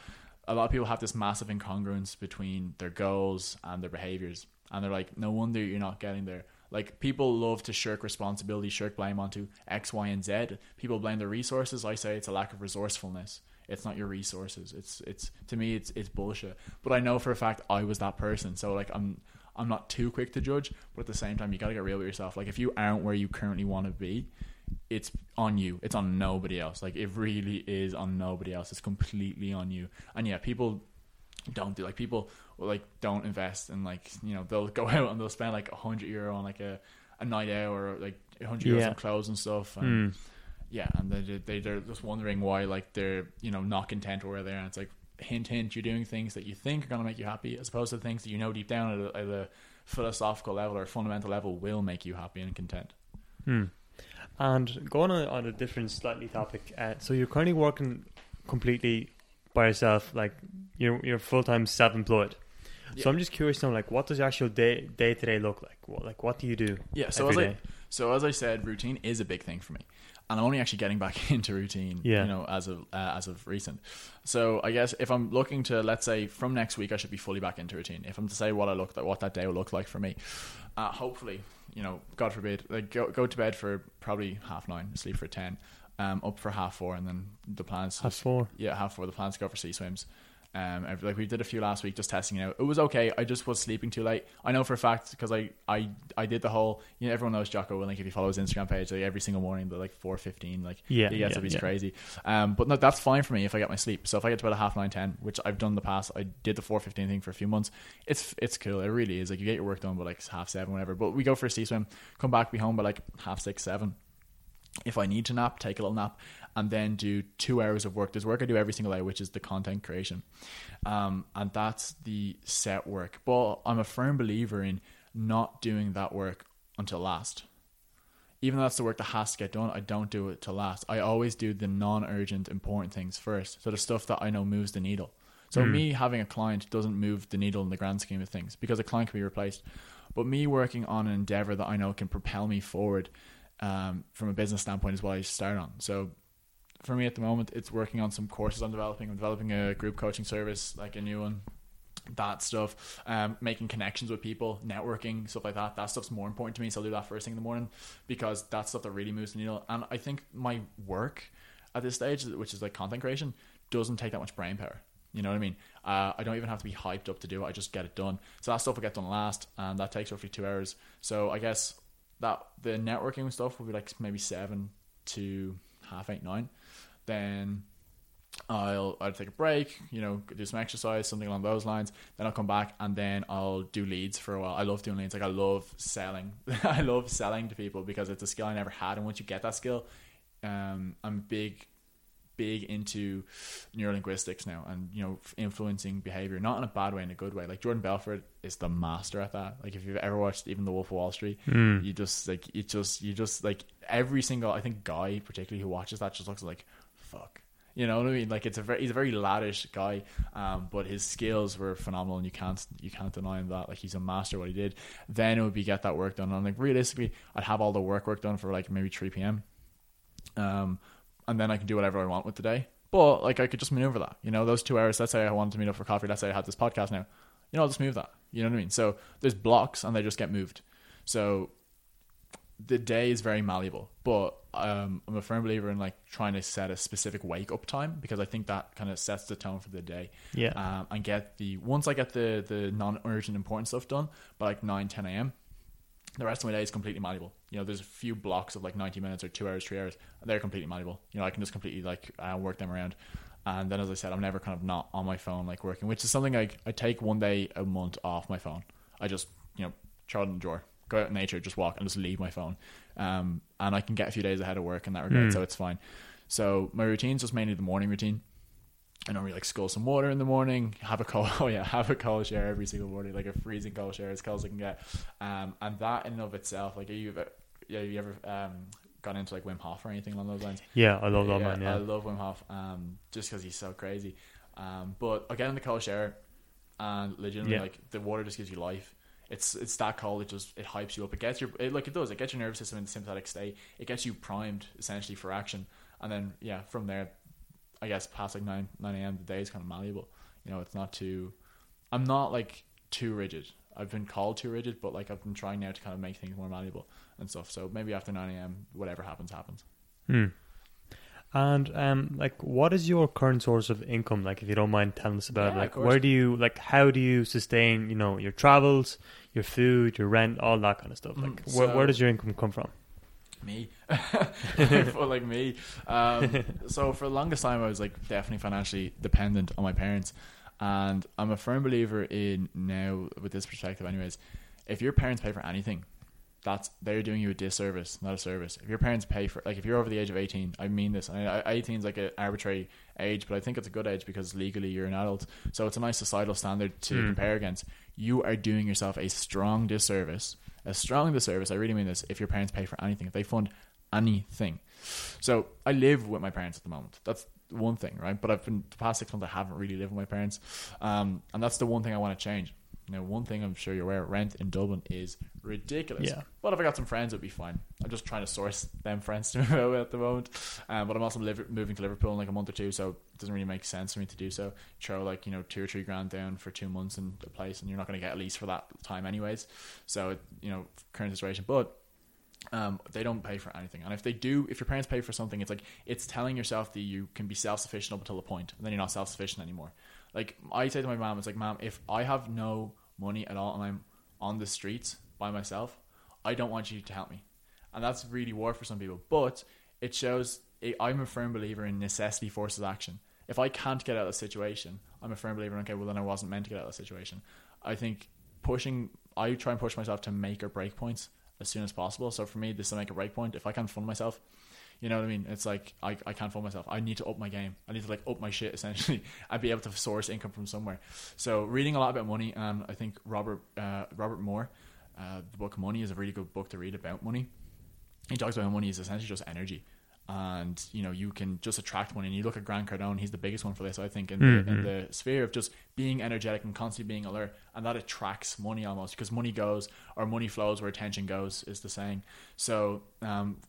A lot of people have this massive incongruence between their goals and their behaviors. And they're like, no wonder you're not getting there. Like, people love to shirk responsibility, shirk blame onto X, Y, and Z. People blame their resources. I say it's a lack of resourcefulness. It's not your resources. It's to me, it's bullshit. But I know for a fact I was that person. So, like, I'm not too quick to judge. But at the same time, you got to get real with yourself. Like, if you aren't where you currently want to be, it's on you. It's on nobody else. Like, it really is on nobody else. It's completely on you. And yeah, people don't do, like, people like don't invest in, like, you know, they'll go out and they'll spend like €100 on like a night out, or like €100 on clothes and stuff, and yeah, and they're just wondering why, like, they're, you know, not content where they are. And it's like, hint, hint, you're doing things that you think are going to make you happy, as opposed to things that you know deep down at a philosophical level or a fundamental level will make you happy and content. And going on a different slightly topic, so you're currently working completely by yourself, like you're full-time self-employed. Yeah. So I'm just curious to know, like, what does your actual day-to-day look like? What do you do? Yeah, so as I said, routine is a big thing for me, and I'm only actually getting back into routine, you know, as of recent. So I guess if I'm looking to, let's say, from next week, I should be fully back into routine. If I'm to say what that day will look like for me, hopefully, you know, God forbid, like go to bed for probably 9:30, sleep for 10. Up for 4:30, and then the plans 4:30. Yeah, 4:30. The plans to go for sea swims. Like, we did a few last week, just testing it out. It was okay. I just was sleeping too late. I know for a fact, because I did the whole, you know, everyone knows Jocko Willink, if you follow his Instagram page, like, every single morning, but like 4:15, like, he gets up, he's crazy. But no, that's fine for me if I get my sleep. So if I get to bed at 9:30, 10, which I've done in the past, I did the 4:15 thing for a few months. It's cool. It really is. Like, you get your work done by like 7:30, whatever. But we go for a sea swim, come back, be home by like 6:30, 7:30. If I need to nap, take a little nap, and then do 2 hours of work. There's work I do every single day, which is the content creation. And that's the set work. But I'm a firm believer in not doing that work until last. Even though that's the work that has to get done, I don't do it till last. I always do the non-urgent, important things first. So the stuff that I know moves the needle. So me having a client doesn't move the needle in the grand scheme of things, because a client can be replaced. But me working on an endeavor that I know can propel me forward, from a business standpoint, is what I start on. So for me at the moment, it's working on some courses I'm developing. I'm developing a group coaching service, like a new one, that stuff, making connections with people, networking, stuff like that. That stuff's more important to me, so I'll do that first thing in the morning, because that's stuff that really moves the needle. And I think my work at this stage, which is like content creation, doesn't take that much brain power. You know what I mean? I don't even have to be hyped up to do it. I just get it done. So that stuff will get done last, and that takes roughly 2 hours. So I guess that the networking stuff will be like maybe 7 to 8:30, 9. Then I'll take a break, you know, do some exercise, something along those lines. Then I'll come back, and then I'll do leads for a while. I love doing leads. Like, I love selling. I love selling to people, because it's a skill I never had. And once you get that skill, I'm big into neurolinguistics now, and, you know, influencing behavior, not in a bad way, in a good way. Like, Jordan Belfort is the master at that. Like, if you've ever watched even The Wolf of Wall Street, you just every single, I think, guy particularly who watches that just looks like, fuck, you know what I mean? Like, he's a very laddish guy, but his skills were phenomenal, and you can't deny him that. Like, he's a master at what he did. Then it would be get that work done, and like, realistically, I'd have all the work done for like maybe 3 p.m. And then I can do whatever I want with the day. But like, I could just maneuver that, you know, those 2 hours. Let's say I wanted to meet up for coffee. Let's say I had this podcast now, you know, I'll just move that. You know what I mean? So there's blocks, and they just get moved. So the day is very malleable, but I'm a firm believer in like trying to set a specific wake up time, because I think that kind of sets the tone for the day. Yeah. And once I get the non-urgent important stuff done by like 9, 10 a.m., the rest of my day is completely malleable. You know, there's a few blocks of like 90 minutes or 2 hours, 3 hours. They're completely malleable. You know, I can just completely like work them around. And then, as I said, I'm never kind of not on my phone, like working, which is something like I take 1 day a month off my phone. I just, you know, throw it in the drawer, go out in nature, just walk, and just leave my phone. And I can get a few days ahead of work in that regard. So it's fine. So my routine's just mainly the morning routine. I normally like scull some water in the morning, have a cold shower every single morning, like a freezing cold shower as cold as I can get. And that in and of itself, like have you ever gone into like Wim Hof or anything along those lines? Yeah, I love that man. Yeah, I love Wim Hof just because he's so crazy. But I get in the cold shower and legitimately like the water just gives you life. It's that cold, it hypes you up. It gets your nervous system in the sympathetic state. It gets you primed essentially for action. And then from there, I guess past like 9 a.m. the day is kind of malleable. It's not too, I'm not like too rigid. I've been called too rigid, but like I've been trying now to kind of make things more malleable and stuff. So maybe after 9 a.m, whatever happens. And what is your current source of income? Like, if you don't mind telling us about, where do you, how do you sustain, your travels, your food, your rent, all that kind of stuff? Where does your income come from? Me, me. So for the longest time, I was definitely financially dependent on my parents, and I'm a firm believer in now with this perspective. Anyways, if your parents pay for anything, they're doing you a disservice, not a service. If your parents pay for, if you're over the age of 18, I mean this. 18 is an arbitrary age, but I think it's a good age because legally you're an adult. So it's a nice societal standard to compare against. You are doing yourself a strong disservice. I really mean this. If your parents pay for anything, if they fund anything. So I live with my parents at the moment. That's one thing, right? But the past 6 months, I haven't really lived with my parents. And that's the one thing I want to change. One thing I'm sure you're aware, rent in Dublin is ridiculous. Yeah. But if I got some friends, it would be fine. I'm just trying to source them friends to move at the moment. But I'm also moving to Liverpool in a month or two, so it doesn't really make sense for me to do so. Throw 2 or 3 grand down for 2 months in a place, and you're not going to get a lease for that time anyways. So, current situation. But they don't pay for anything. And if they do, if your parents pay for something, it's telling yourself that you can be self-sufficient up until a point, and then you're not self-sufficient anymore. I say to my mom, Mom, if I have no money at all and I'm on the streets by myself, I don't want you to help me. And that's really war for some people. But it shows, I'm a firm believer in necessity forces action. If I can't get out of the situation, I'm a firm believer in, then I wasn't meant to get out of the situation. I think I try and push myself to make or break points as soon as possible. So for me, this is a make or break point. If I can't fund myself, you know what I mean? It's I can't fund myself. I need to up my game. I need to up my shit essentially. I'd be able to source income from somewhere. So reading a lot about money, and I think Robert Moore, the book Money is a really good book to read about money. He talks about how money is essentially just energy, and you can just attract money. And you look at Grant Cardone; he's the biggest one for this, I think, in the sphere of just being energetic and constantly being alert, and that attracts money almost, because money goes, or money flows where attention goes, is the saying. So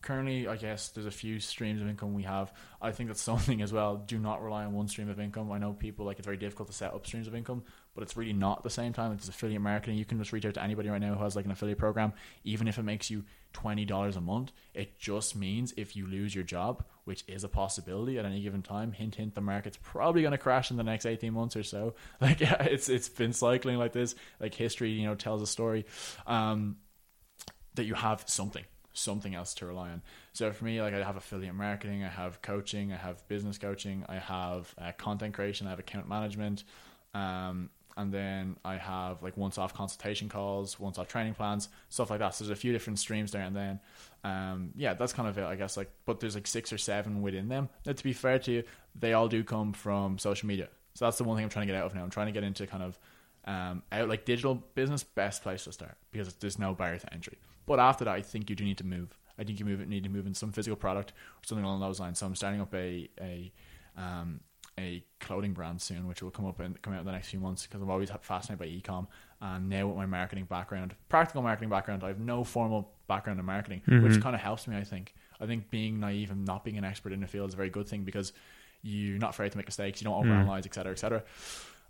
currently, I guess there's a few streams of income we have. I think that's something as well. Do not rely on one stream of income. I know people it's very difficult to set up streams of income, but it's really not. At the same time, it's affiliate marketing. You can just reach out to anybody right now who has an affiliate program. Even if it makes you $20 a month, it just means if you lose your job, which is a possibility at any given time, hint, hint, the market's probably going to crash in the next 18 months or so. It's been cycling like this. History, tells a story, that you have something else to rely on. So for me, I have affiliate marketing, I have coaching, I have business coaching, I have content creation, I have account management, and then I have once-off consultation calls, once-off training plans, stuff like that. So there's a few different streams there, and then, that's kind of it, I guess. But there's 6 or 7 within them. Now, to be fair to you, they all do come from social media. So that's the one thing I'm trying to get out of now. I'm trying to get into kind of digital business, best place to start because there's no barrier to entry. But after that, I think you do need to move. I think you need to move in some physical product or something along those lines. So I'm starting up a clothing brand soon, which will come out in the next few months, because I'm always fascinated by e-com, and now with my practical marketing background, I have no formal background in marketing, which kind of helps me. I think being naive and not being an expert in the field is a very good thing, because you're not afraid to make mistakes, you don't overanalyze, etc.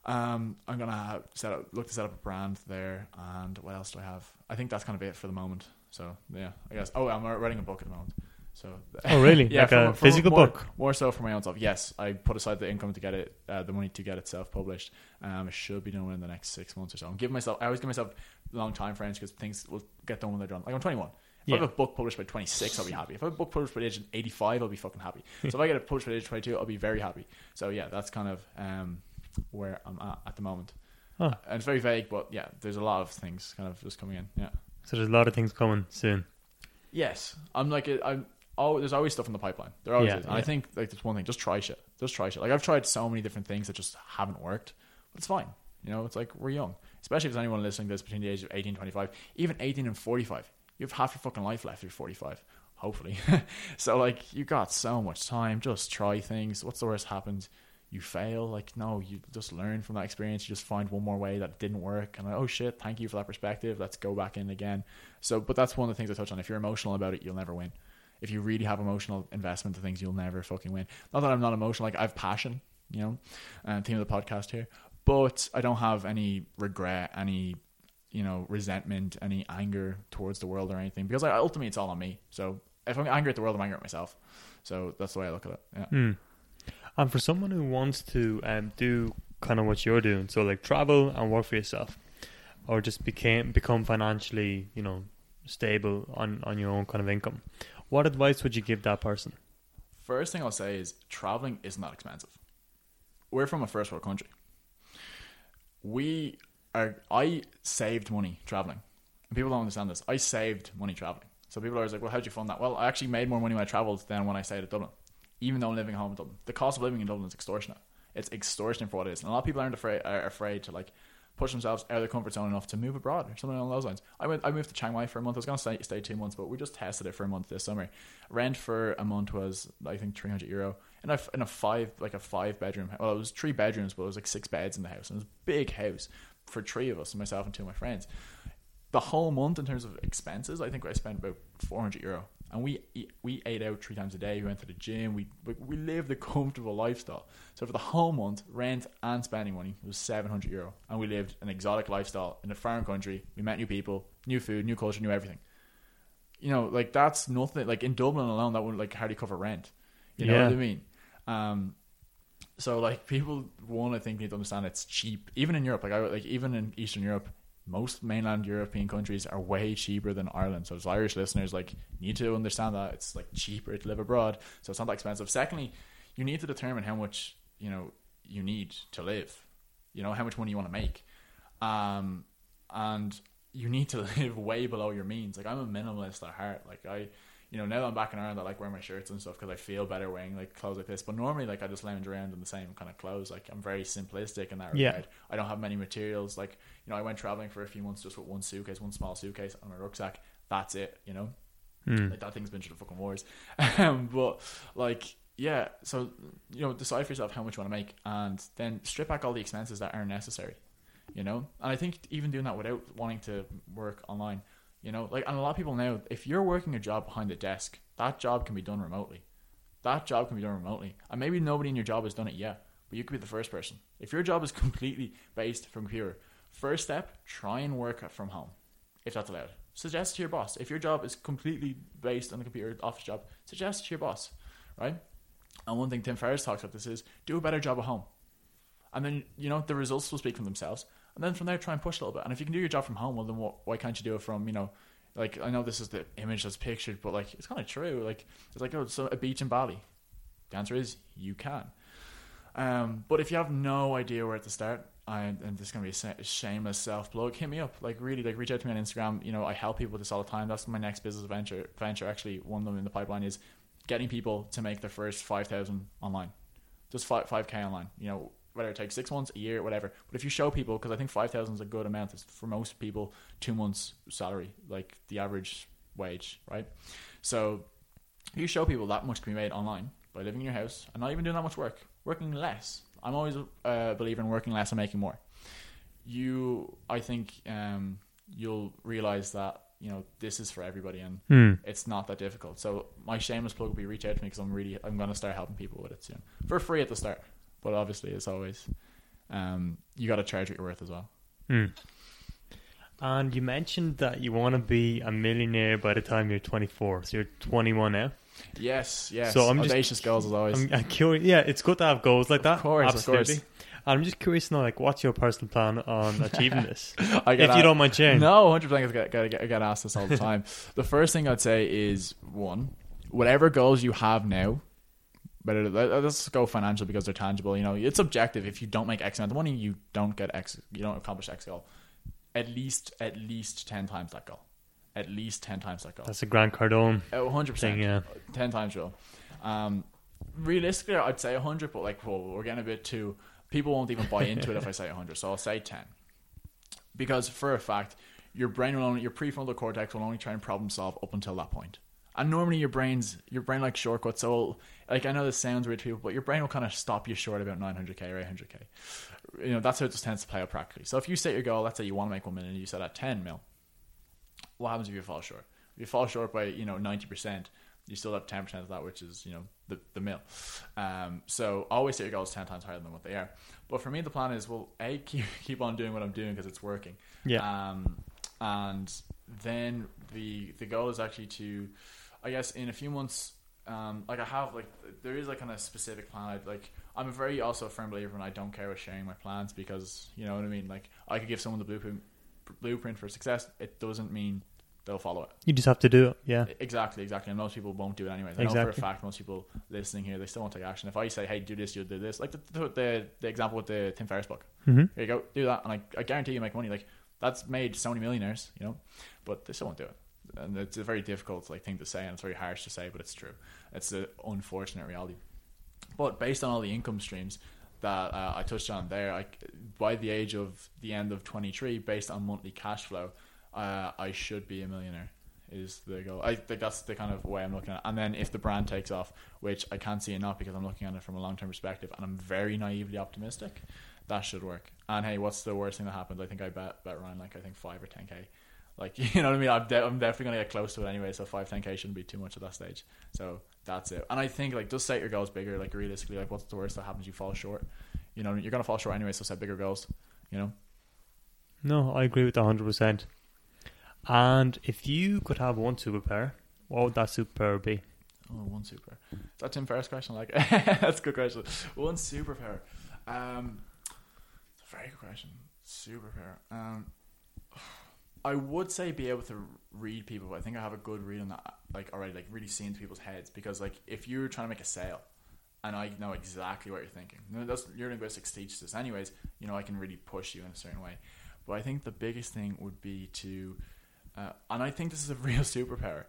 I'm gonna set up a brand there. And what else do I have? I think that's kind of it for the moment. So yeah, I guess I'm writing a book at the moment. So, oh really? Yeah, book? More so for my own self. Yes, I put aside the income to get it, the money to get it self-published. It should be done in the next 6 months or so. I always give myself long time frames, because things will get done when they're done. I'm 21. If I have a book published by 26, I'll be happy. If I have a book published by the age of 85, I'll be fucking happy. So if I get it published by the age of 22, I'll be very happy. So yeah, that's kind of where I'm at the moment. Huh. And it's very vague, but yeah, there's a lot of things kind of just coming in. Yeah. So there's a lot of things coming soon. Yes, I'm oh, there's always stuff in the pipeline. There always is. And I think like that's one thing. Just try shit. Like I've tried so many different things that just haven't worked, but it's fine. You know, it's like we're young, especially if there's anyone listening to this between the ages of 18 and 25, even 18 and 45. You have half your fucking life left if you're 45, hopefully. So like you got so much time. Just try things. What's the worst happens? You fail, like no, you just learn from that experience. You just find one more way that didn't work, and like, oh shit, thank you for that perspective. Let's go back in again. So, but that's one of the things I touch on. If you're emotional about it, you'll never win. If you really have emotional investment to things, you'll never fucking win. Not that I'm not emotional, like I have passion, you know, and theme of the podcast here, but I don't have any regret, any, you know, resentment, any anger towards the world or anything, because I, ultimately it's all on me. So if I'm angry at the world, I'm angry at myself. So that's the way I look at it. Yeah. Mm. And for someone who wants to do kind of what you're doing, so like travel and work for yourself, or just become financially, you know, stable on your own kind of income, what advice would you give that person? First thing I'll say is traveling is not expensive. We're from a first world country. I saved money traveling, and people don't understand this. I saved money traveling. So people are always like, well, how'd you fund that? Well, I actually made more money when I traveled than when I stayed at Dublin. Even though I'm living at home in Dublin, the cost of living in Dublin is extortionate. It's extortionate for what it is. And a lot of people are afraid to like push themselves out of their comfort zone enough to move abroad or something along those lines. I moved to Chiang Mai for a month. I was going to stay 2 months, but we just tested it for a month this summer. Rent for a month was, I think, €300. And in a five bedroom, well, it was 3 bedrooms, but it was like 6 beds in the house. And it was a big house for 3 of us, myself and 2 of my friends. The whole month in terms of expenses, I think I spent about €400. And we ate out 3 times a day. We went to the gym. We lived a comfortable lifestyle. So for the whole month, rent and spending money was €700. And we lived an exotic lifestyle in a foreign country. We met new people, new food, new culture, new everything. You know, like that's nothing. Like in Dublin alone, that would like hardly cover rent. You know what I mean? So like people, one, I think need to understand it's cheap. Even in Europe, even in Eastern Europe, most mainland European countries are way cheaper than Ireland. So as Irish listeners, like, need to understand that it's like cheaper to live abroad. So it's not that expensive. Secondly, you need to determine how much, you know, you need to live, you know, how much money you want to make. And you need to live way below your means. Like I'm a minimalist at heart. Like I, you know, now that I'm back in Ireland, I like wear my shirts and stuff because I feel better wearing like clothes like this. But normally like I just lounge around in the same kind of clothes. Like I'm very simplistic in that regard. I don't have many materials. Like, you know, I went traveling for a few months just with one small suitcase on my rucksack. That's it, you know? Mm. Like that thing's been through the fucking wars. But like, yeah, so, you know, decide for yourself how much you want to make and then strip back all the expenses that aren't necessary, you know? And I think even doing that without wanting to work online, you know, like, and a lot of people now, if you're working a job behind a desk, that job can be done remotely. And maybe nobody in your job has done it yet, but you could be the first person. If your job is completely based from computer, first step, try and work from home, if that's allowed. Suggest to your boss. If your job is completely based on the computer office job, suggest to your boss, right? And one thing Tim Ferriss talks about this is, do a better job at home. And then, you know, the results will speak for themselves. And then from there, try and push a little bit. And if you can do your job from home, well, then why can't you do it from, you know, like, I know this is the image that's pictured, but like, it's kind of true. Like, it's like, oh, so a beach in Bali. The answer is you can. But if you have no idea where to start, and this is going to be a shameless self-plug, hit me up. Like, really, like, reach out to me on Instagram. You know, I help people with this all the time. That's my next business venture. Actually, one of them in the pipeline is getting people to make their first 5,000 online. Just 5K online, you know. Whether it takes 6 months, a year, whatever. But if you show people, because I think 5,000 is a good amount. It's for most people 2 months salary, like the average wage, right? So you show people that much can be made online by living in your house and not even doing that much work, working less. I'm always a believer in working less and making more. I think you'll realize that, you know, this is for everybody and it's not that difficult. So my shameless plug will be reach out to me because I'm going to start helping people with it soon for free at the start. But obviously, as always, you got to charge what you're worth as well. Mm. And you mentioned that you want to be a millionaire by the time you're 24. So you're 21 now. Yes. So audacious goals as always. I'm curious. Yeah, it's good to have goals like that. Of course, absolutely. Of course. I'm just curious to know, like, what's your personal plan on achieving this? You don't mind sharing. No, 100%. I get asked this all the time. The first thing I'd say is, one, whatever goals you have now, better let's go financial because they're tangible. You know, it's objective. If you don't make X amount of money, you don't get X. You don't accomplish X goal. At least 10 times that goal. at least 10 times that goal. That's a Grant Cardone 100% thing, yeah. 10 times goal. Realistically, I'd say 100, but like, well, we're getting a bit too... People won't even buy into it if I say 100, so I'll say 10. Because for a fact, your brain will only, your prefrontal cortex will only try and problem solve up until that point. And normally your brain likes shortcuts. So like, I know this sounds weird to people, but your brain will kind of stop you short about 900K or 800K. You know, that's how it just tends to play out practically. So if you set your goal, let's say you want to make 1 million and you set at 10 mil, what happens if you fall short? If you fall short by, 90%, you still have 10% of that, which is, the mil. So always set your goals 10 times higher than what they are. But for me, the plan is, well, A, keep on doing what I'm doing because it's working. Yeah. And then the goal is actually to, I guess, in a few months, I have, there is, kind of specific plan. I'm also a firm believer when I don't care about sharing my plans because, you know what I mean? I could give someone the blueprint for success. It doesn't mean they'll follow it. You just have to do it, yeah. Exactly. And most people won't do it anyways. I know for a fact most people listening here, they still won't take action. If I say, hey, do this, you'll do this. Like the example with the Tim Ferriss book. Mm-hmm. Here you go, do that. And I guarantee you make money. That's made so many millionaires, but they still won't do it. And it's a very difficult thing to say, and it's very harsh to say, but it's true. It's the unfortunate reality. But based on all the income streams that I touched on there, by the age of the end of 23, based on monthly cash flow, I should be a millionaire is the goal. I think that's the kind of way I'm looking at it. And then if the brand takes off, which I can't see it not because I'm looking at it from a long-term perspective, and I'm very naively optimistic, that should work. And hey, what's the worst thing that happens? I think I bet around five or 10K. You know what I mean? I'm definitely going to get close to it anyway, so 5, 10K shouldn't be too much at that stage. So that's it. And I think, just set your goals bigger, realistically, what's the worst that happens? You fall short. You're going to fall short anyway, so set bigger goals, No, I agree with that 100%. And if you could have one superpower, what would that superpower be? Oh, one superpower. Is that Tim Ferriss' question? That's a good question. One superpower. It's a very good question. Superpower. I would say be able to read people, but I think I have a good read on that already, really see into people's heads, because if you're trying to make a sale and I know exactly what you're thinking, your linguistics teaches this anyways, I can really push you in a certain way. But I think the biggest thing would be to, and I think this is a real superpower,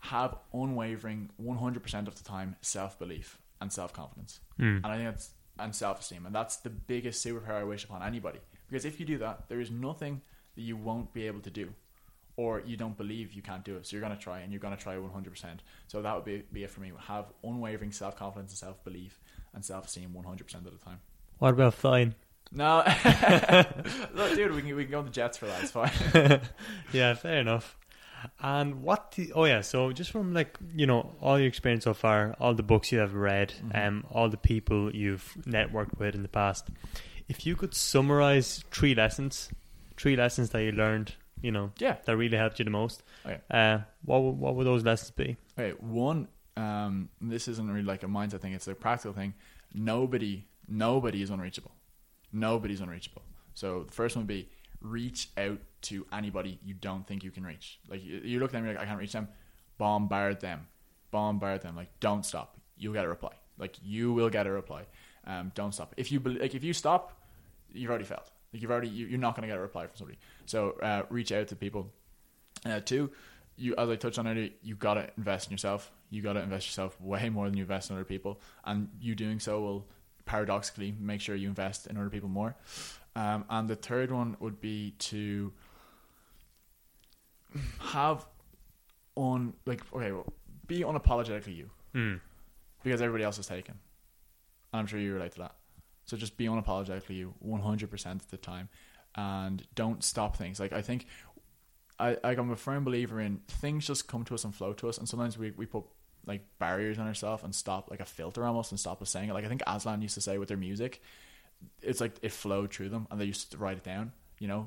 have unwavering 100% of the time self-belief and self-confidence. And I think that's, and self-esteem, and that's the biggest superpower I wish upon anybody, because if you do that, there is nothing that you won't be able to do, or you don't believe you can't do it, so you're going to try, and you're going to try 100%. So that would be it for me. Have unwavering self-confidence and self-belief and self-esteem 100% of the time. What about flying? No. Look, dude, we can go on the jets for that, it's fine. Yeah, fair enough. And so just from all your experience so far, all the books you have read, all the people you've networked with in the past, if you could summarize three lessons that you learned, that really helped you the most, okay, what would those lessons be? Okay, one, this isn't really a mindset thing, it's a practical thing. Nobody is unreachable. Nobody's unreachable. So the first one would be, reach out to anybody you don't think you can reach. You look at them, you're I can't reach them. Bombard them. Don't stop. You'll get a reply. You will get a reply. Don't stop. If you if you stop, you've already failed. You're not going to get a reply from somebody. So reach out to people. Two, you, as I touched on earlier, you got to invest in yourself. You got to invest yourself way more than you invest in other people, and you doing so will paradoxically make sure you invest in other people more. And the third one would be to have be unapologetically you, because everybody else is taken. And I'm sure you relate to that. So just be unapologetically you 100% of the time, and don't stop things. I think I'm a firm believer in things just come to us and flow to us, and sometimes we put barriers on ourselves and stop, a filter almost, and stop us saying it. I think Aslan used to say with their music, it's it flowed through them and they used to write it down.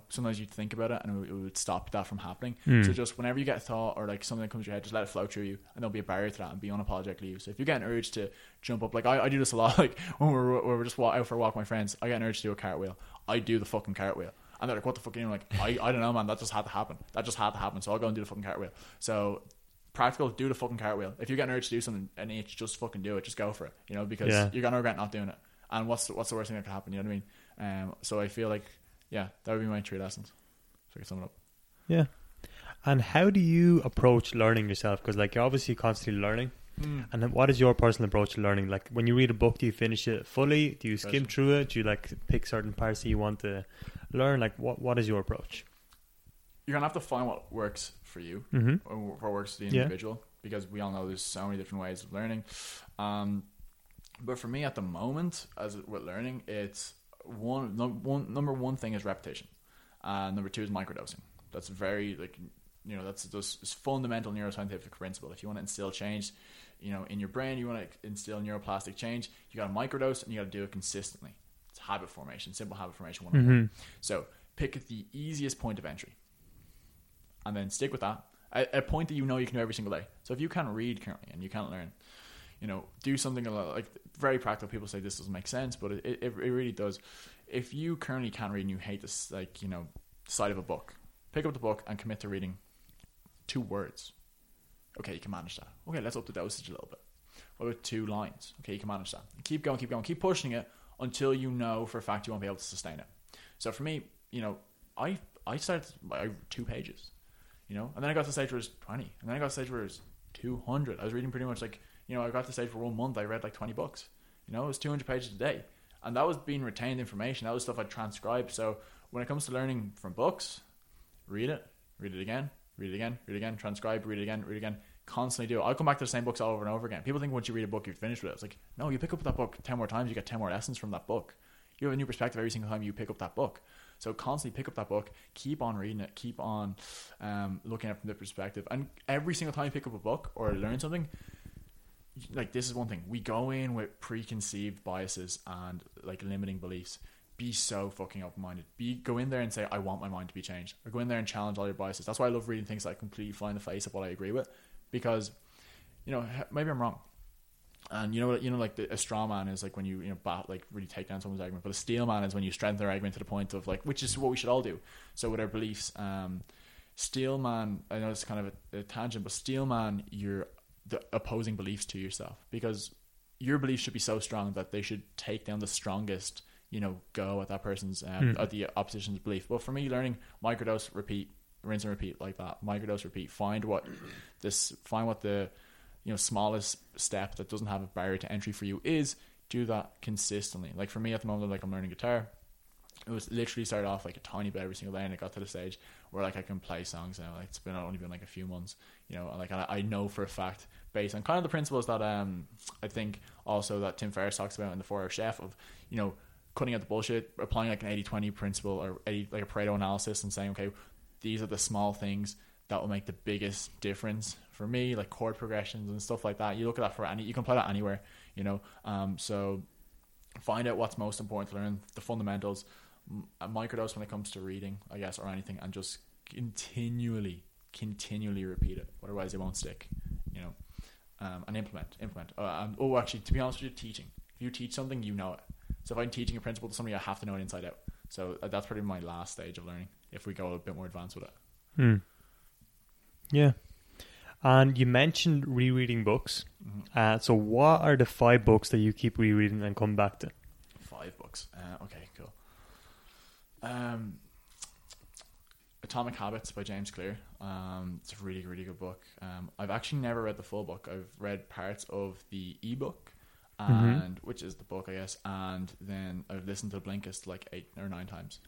Sometimes you'd think about it and it would stop that from happening. So just whenever you get a thought or something that comes to your head, just let it flow through you, and there'll be a barrier to that, and be unapologetically you. So if you get an urge to jump up, I do this a lot, when we're just out for a walk with my friends, I get an urge to do a cartwheel, I do the fucking cartwheel, and they're like, what the fuck are you doing? I don't know, man, that just had to happen, so I'll go and do the fucking cartwheel. So practical, do the fucking cartwheel. If you get an urge to do something, an itch, just fucking do it, just go for it, because you're gonna regret not doing it. And what's the worst thing that could happen? You know what I mean? So I feel that would be my three lessons. So I can sum it up. Yeah. And how do you approach learning yourself? Because like you're obviously constantly learning. And then what is your personal approach to learning? Like when you read a book, do you finish it fully? Do you skim through it? Do you like pick certain parts that you want to learn? Like what is your approach? You're going to have to find what works for you, or what works for the individual, because we all know there's so many different ways of learning. But for me at the moment, as with learning, it's number one thing is repetition. Number two is microdosing. That's very like, you know, that's this fundamental neuroscientific principle. If you want to instill change, you know, in your brain, you want to instill neuroplastic change, you got to microdose and you got to do it consistently. It's habit formation, simple habit formation 101. So pick the easiest point of entry and then stick with that. A point that you know you can do every single day. So if you can't read currently and you can't learn, you know, do something like very practical. People say this doesn't make sense, but it really does. If you currently can't read and you hate this, like, you know, side of a book, pick up the book and commit to reading 2 words. Okay, you can manage that. Okay, let's up the dosage a little bit. What about 2 lines? Okay, you can manage that. Keep going. Keep pushing it until you know for a fact you won't be able to sustain it. So for me, you know, I started by 2 pages, you know, and then I got to the stage where it was 20, and then I got to the stage where it was 200. I was reading pretty much like, you know, I got to the stage for 1 month, I read like 20 books. You know, it was 200 pages a day. And that was being retained information. That was stuff I transcribed. So when it comes to learning from books, read it again, transcribe, read it again, constantly do it. I'll come back to the same books all over and over again. People think once you read a book, you're finished with it. It's like, no, you pick up that book 10 more times, you get 10 more lessons from that book. You have a new perspective every single time you pick up that book. So constantly pick up that book, keep on reading it, keep on looking at it from the perspective. And every single time you pick up a book or learn something, like this is one thing, we go in with preconceived biases and like limiting beliefs. Be so fucking open-minded. Go in there and say, I want my mind to be changed. Or go in there and challenge all your biases. That's why I love reading things that completely fly in the face of what I agree with. Because, you know, maybe I'm wrong. And you know, like a straw man is like when you, you know, like really take down someone's argument. But a steel man is when you strengthen their argument to the point of like, which is what we should all do. So with our beliefs, steel man, I know it's kind of a tangent, but steel man, you're the opposing beliefs to yourself. Because your beliefs should be so strong that they should take down the strongest, you know, go at that person's, at the opposition's belief. But for me, learning microdose, repeat, rinse and repeat like that. Microdose, repeat. Find what the, you know, smallest step that doesn't have a barrier to entry for you is. Do that consistently. Like for me at the moment, like I'm learning guitar. It was literally started off like a tiny bit every single day, and it got to the stage where like I can play songs now. Like it's only been like a few months, you know. And like I know for a fact, based on kind of the principles that I think also that Tim Ferriss talks about in The 4 Hour Chef of, you know, cutting out the bullshit, applying like an 80-20 principle or like a Pareto analysis and saying, okay, these are the small things that will make the biggest difference for me, like chord progressions and stuff like that. You look at that you can play that anywhere, you know. So find out what's most important to learn, the fundamentals, microdose when it comes to reading, I guess, or anything, and just continually repeat it. Otherwise, it won't stick, you know. And implement. Actually, to be honest with you, teaching. If you teach something, you know it. So if I'm teaching a principle to somebody, I have to know it inside out. So that's probably my last stage of learning, if we go a bit more advanced with it. Yeah. And you mentioned rereading books. So what are the 5 books that you keep rereading and come back to? 5 books. Okay, cool. Atomic Habits by James Clear. It's a really, really good book. I've actually never read the full book. I've read parts of the ebook. And which is the book, I guess, and then I've listened to Blinkist like 8 or 9 times.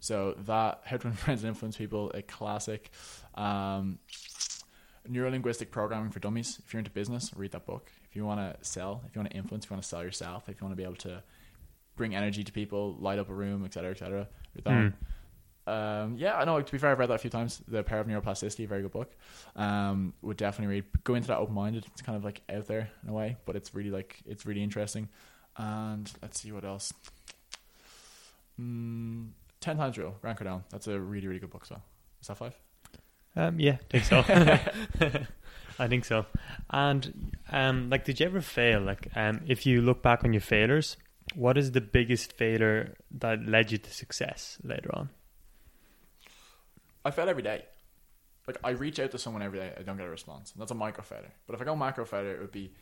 So that, How to Win Friends and Influence People, a classic. Neurolinguistic Programming for Dummies. If you're into business, read that book. If you want to sell, if you want to influence, if you want to sell yourself, if you want to be able to bring energy to people, light up a room, etc., etc. Read that one. Yeah, I know, to be fair, I've read that a few times. The Power of Neuroplasticity, very good book. Would definitely read. Go into that open-minded. It's kind of like out there in a way, but it's really like, it's really interesting. And let's see what else. 10 Times Real, Grant Cardone. That's a really, really good book as well. Is that 5? Yeah, I think so. I think so. And like, did you ever fail? Like, if you look back on your failures, what is the biggest failure that led you to success later on? I fail every day. Like, I reach out to someone every day, I don't get a response. And that's a micro failure. But if I go macro failure, it would be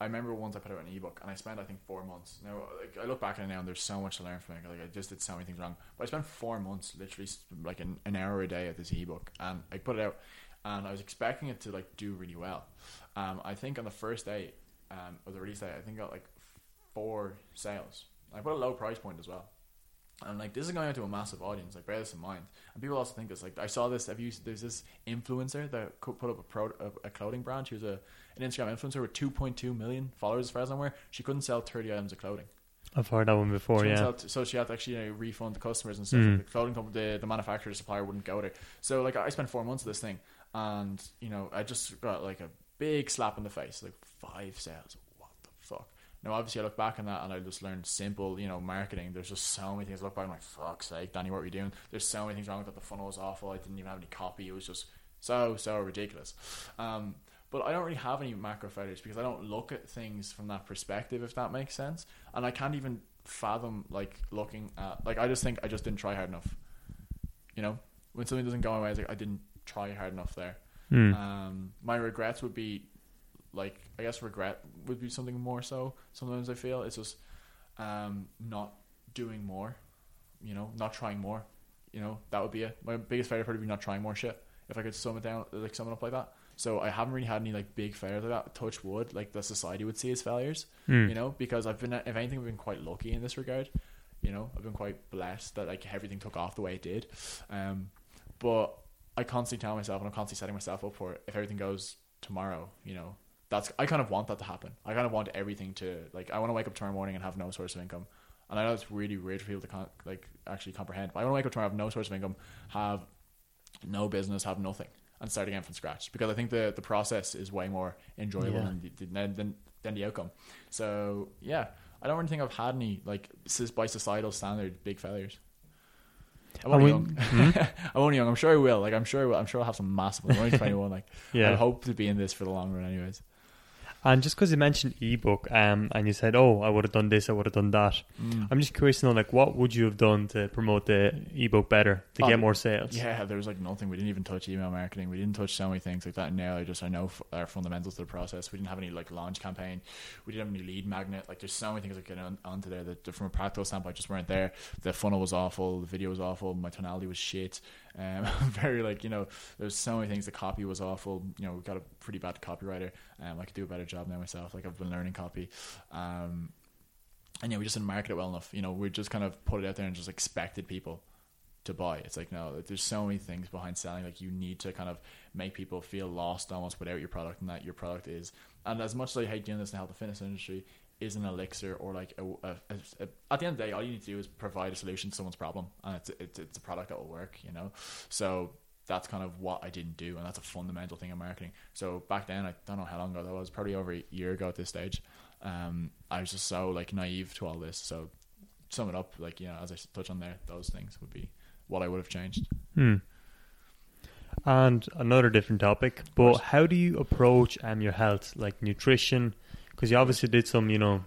I remember once I put out an ebook and I spent, I think, 4 months. Now, like, I look back at it now and there's so much to learn from it. Like, I just did so many things wrong. But I spent 4 months, literally, like an hour a day at this ebook, and I put it out. And I was expecting it to like do really well. I think on the first day, or the release day, I think I got like 4 sales. I put a low price point as well. And like, this is going out to a massive audience. Like, bear this in mind. And people also think this. Like, I saw this. There's this influencer that put up a clothing brand. She was an Instagram influencer with 2.2 million followers, as far as I'm aware. She couldn't sell 30 items of clothing. I've heard that one before. So she had to actually, you know, refund the customers and stuff. The clothing company, the manufacturer, the supplier wouldn't go there. So like, I spent 4 months of this thing, and you know, I just got like a big slap in the face. Like, 5 sales. What the fuck? Now, obviously, I look back on that and I just learned simple, you know, marketing. There's just so many things I look back and I'm like, fuck's sake, Danny, what were you doing? There's so many things wrong with that. The funnel was awful. I didn't even have any copy. It was just so ridiculous. But I don't really have any macro failures because I don't look at things from that perspective, if that makes sense. And I can't even fathom, like, looking at... Like, I just think I just didn't try hard enough. You know? When something doesn't go my way, it's like, I didn't try hard enough there. My regrets would be... Like, I guess regret would be something more so. Sometimes I feel it's just not doing more, you know, not trying more, you know, that would be it. My biggest failure probably would be not trying more shit, if I could sum it up like that. So I haven't really had any like big failures like that, touch wood, like the society would see as failures, you know, because I've been quite lucky in this regard, you know. I've been quite blessed that like everything took off the way it did. But I constantly tell myself, and I'm constantly setting myself up for it, if everything goes tomorrow, you know, I kind of want that to happen. I kind of want everything to, like, I want to wake up tomorrow morning and have no source of income. And I know it's really weird for people to actually comprehend. But I want to wake up tomorrow, have no source of income, have no business, have nothing, and start again from scratch. Because I think the process is way more enjoyable than the outcome. So yeah, I don't really think I've had any, like, by societal standard, big failures. I'm only young. I'm sure I will. Like, I'm sure I'll have some massive. I'm only 21. Like, yeah. I hope to be in this for the long run, anyways. And just because you mentioned ebook, and you said, "Oh, I would have done this, I would have done that," I'm just curious to know, like, what would you have done to promote the ebook better to get more sales? Yeah, there was like nothing. We didn't even touch email marketing. We didn't touch so many things like that. And now I know our fundamentals to the process. We didn't have any like launch campaign. We didn't have any lead magnet. Like, there's so many things like getting onto there that from a practical standpoint just weren't there. The funnel was awful. The video was awful. My tonality was shit. Very like, you know, there's so many things. The copy was awful. You know, we got a pretty bad copywriter. I could do a better job now myself. Like, I've been learning copy, and yeah, we just didn't market it well enough. You know, we just kind of put it out there and just expected people to buy. It's like, no, there's so many things behind selling. Like, you need to kind of make people feel lost almost without your product, and that your product is. And as much as I hate doing this in the health and fitness industry, is an elixir or like a at the end of the day, all you need to do is provide a solution to someone's problem, and it's a product that will work, you know. So that's kind of what I didn't do, and that's a fundamental thing in marketing. So back then, I don't know how long ago that was, probably over a year ago at this stage. I was just so like naive to all this. So sum it up, like, you know, as I touch on there, those things would be what I would have changed. And another different topic, but how do you approach your health, like nutrition? Because you obviously did some, you know,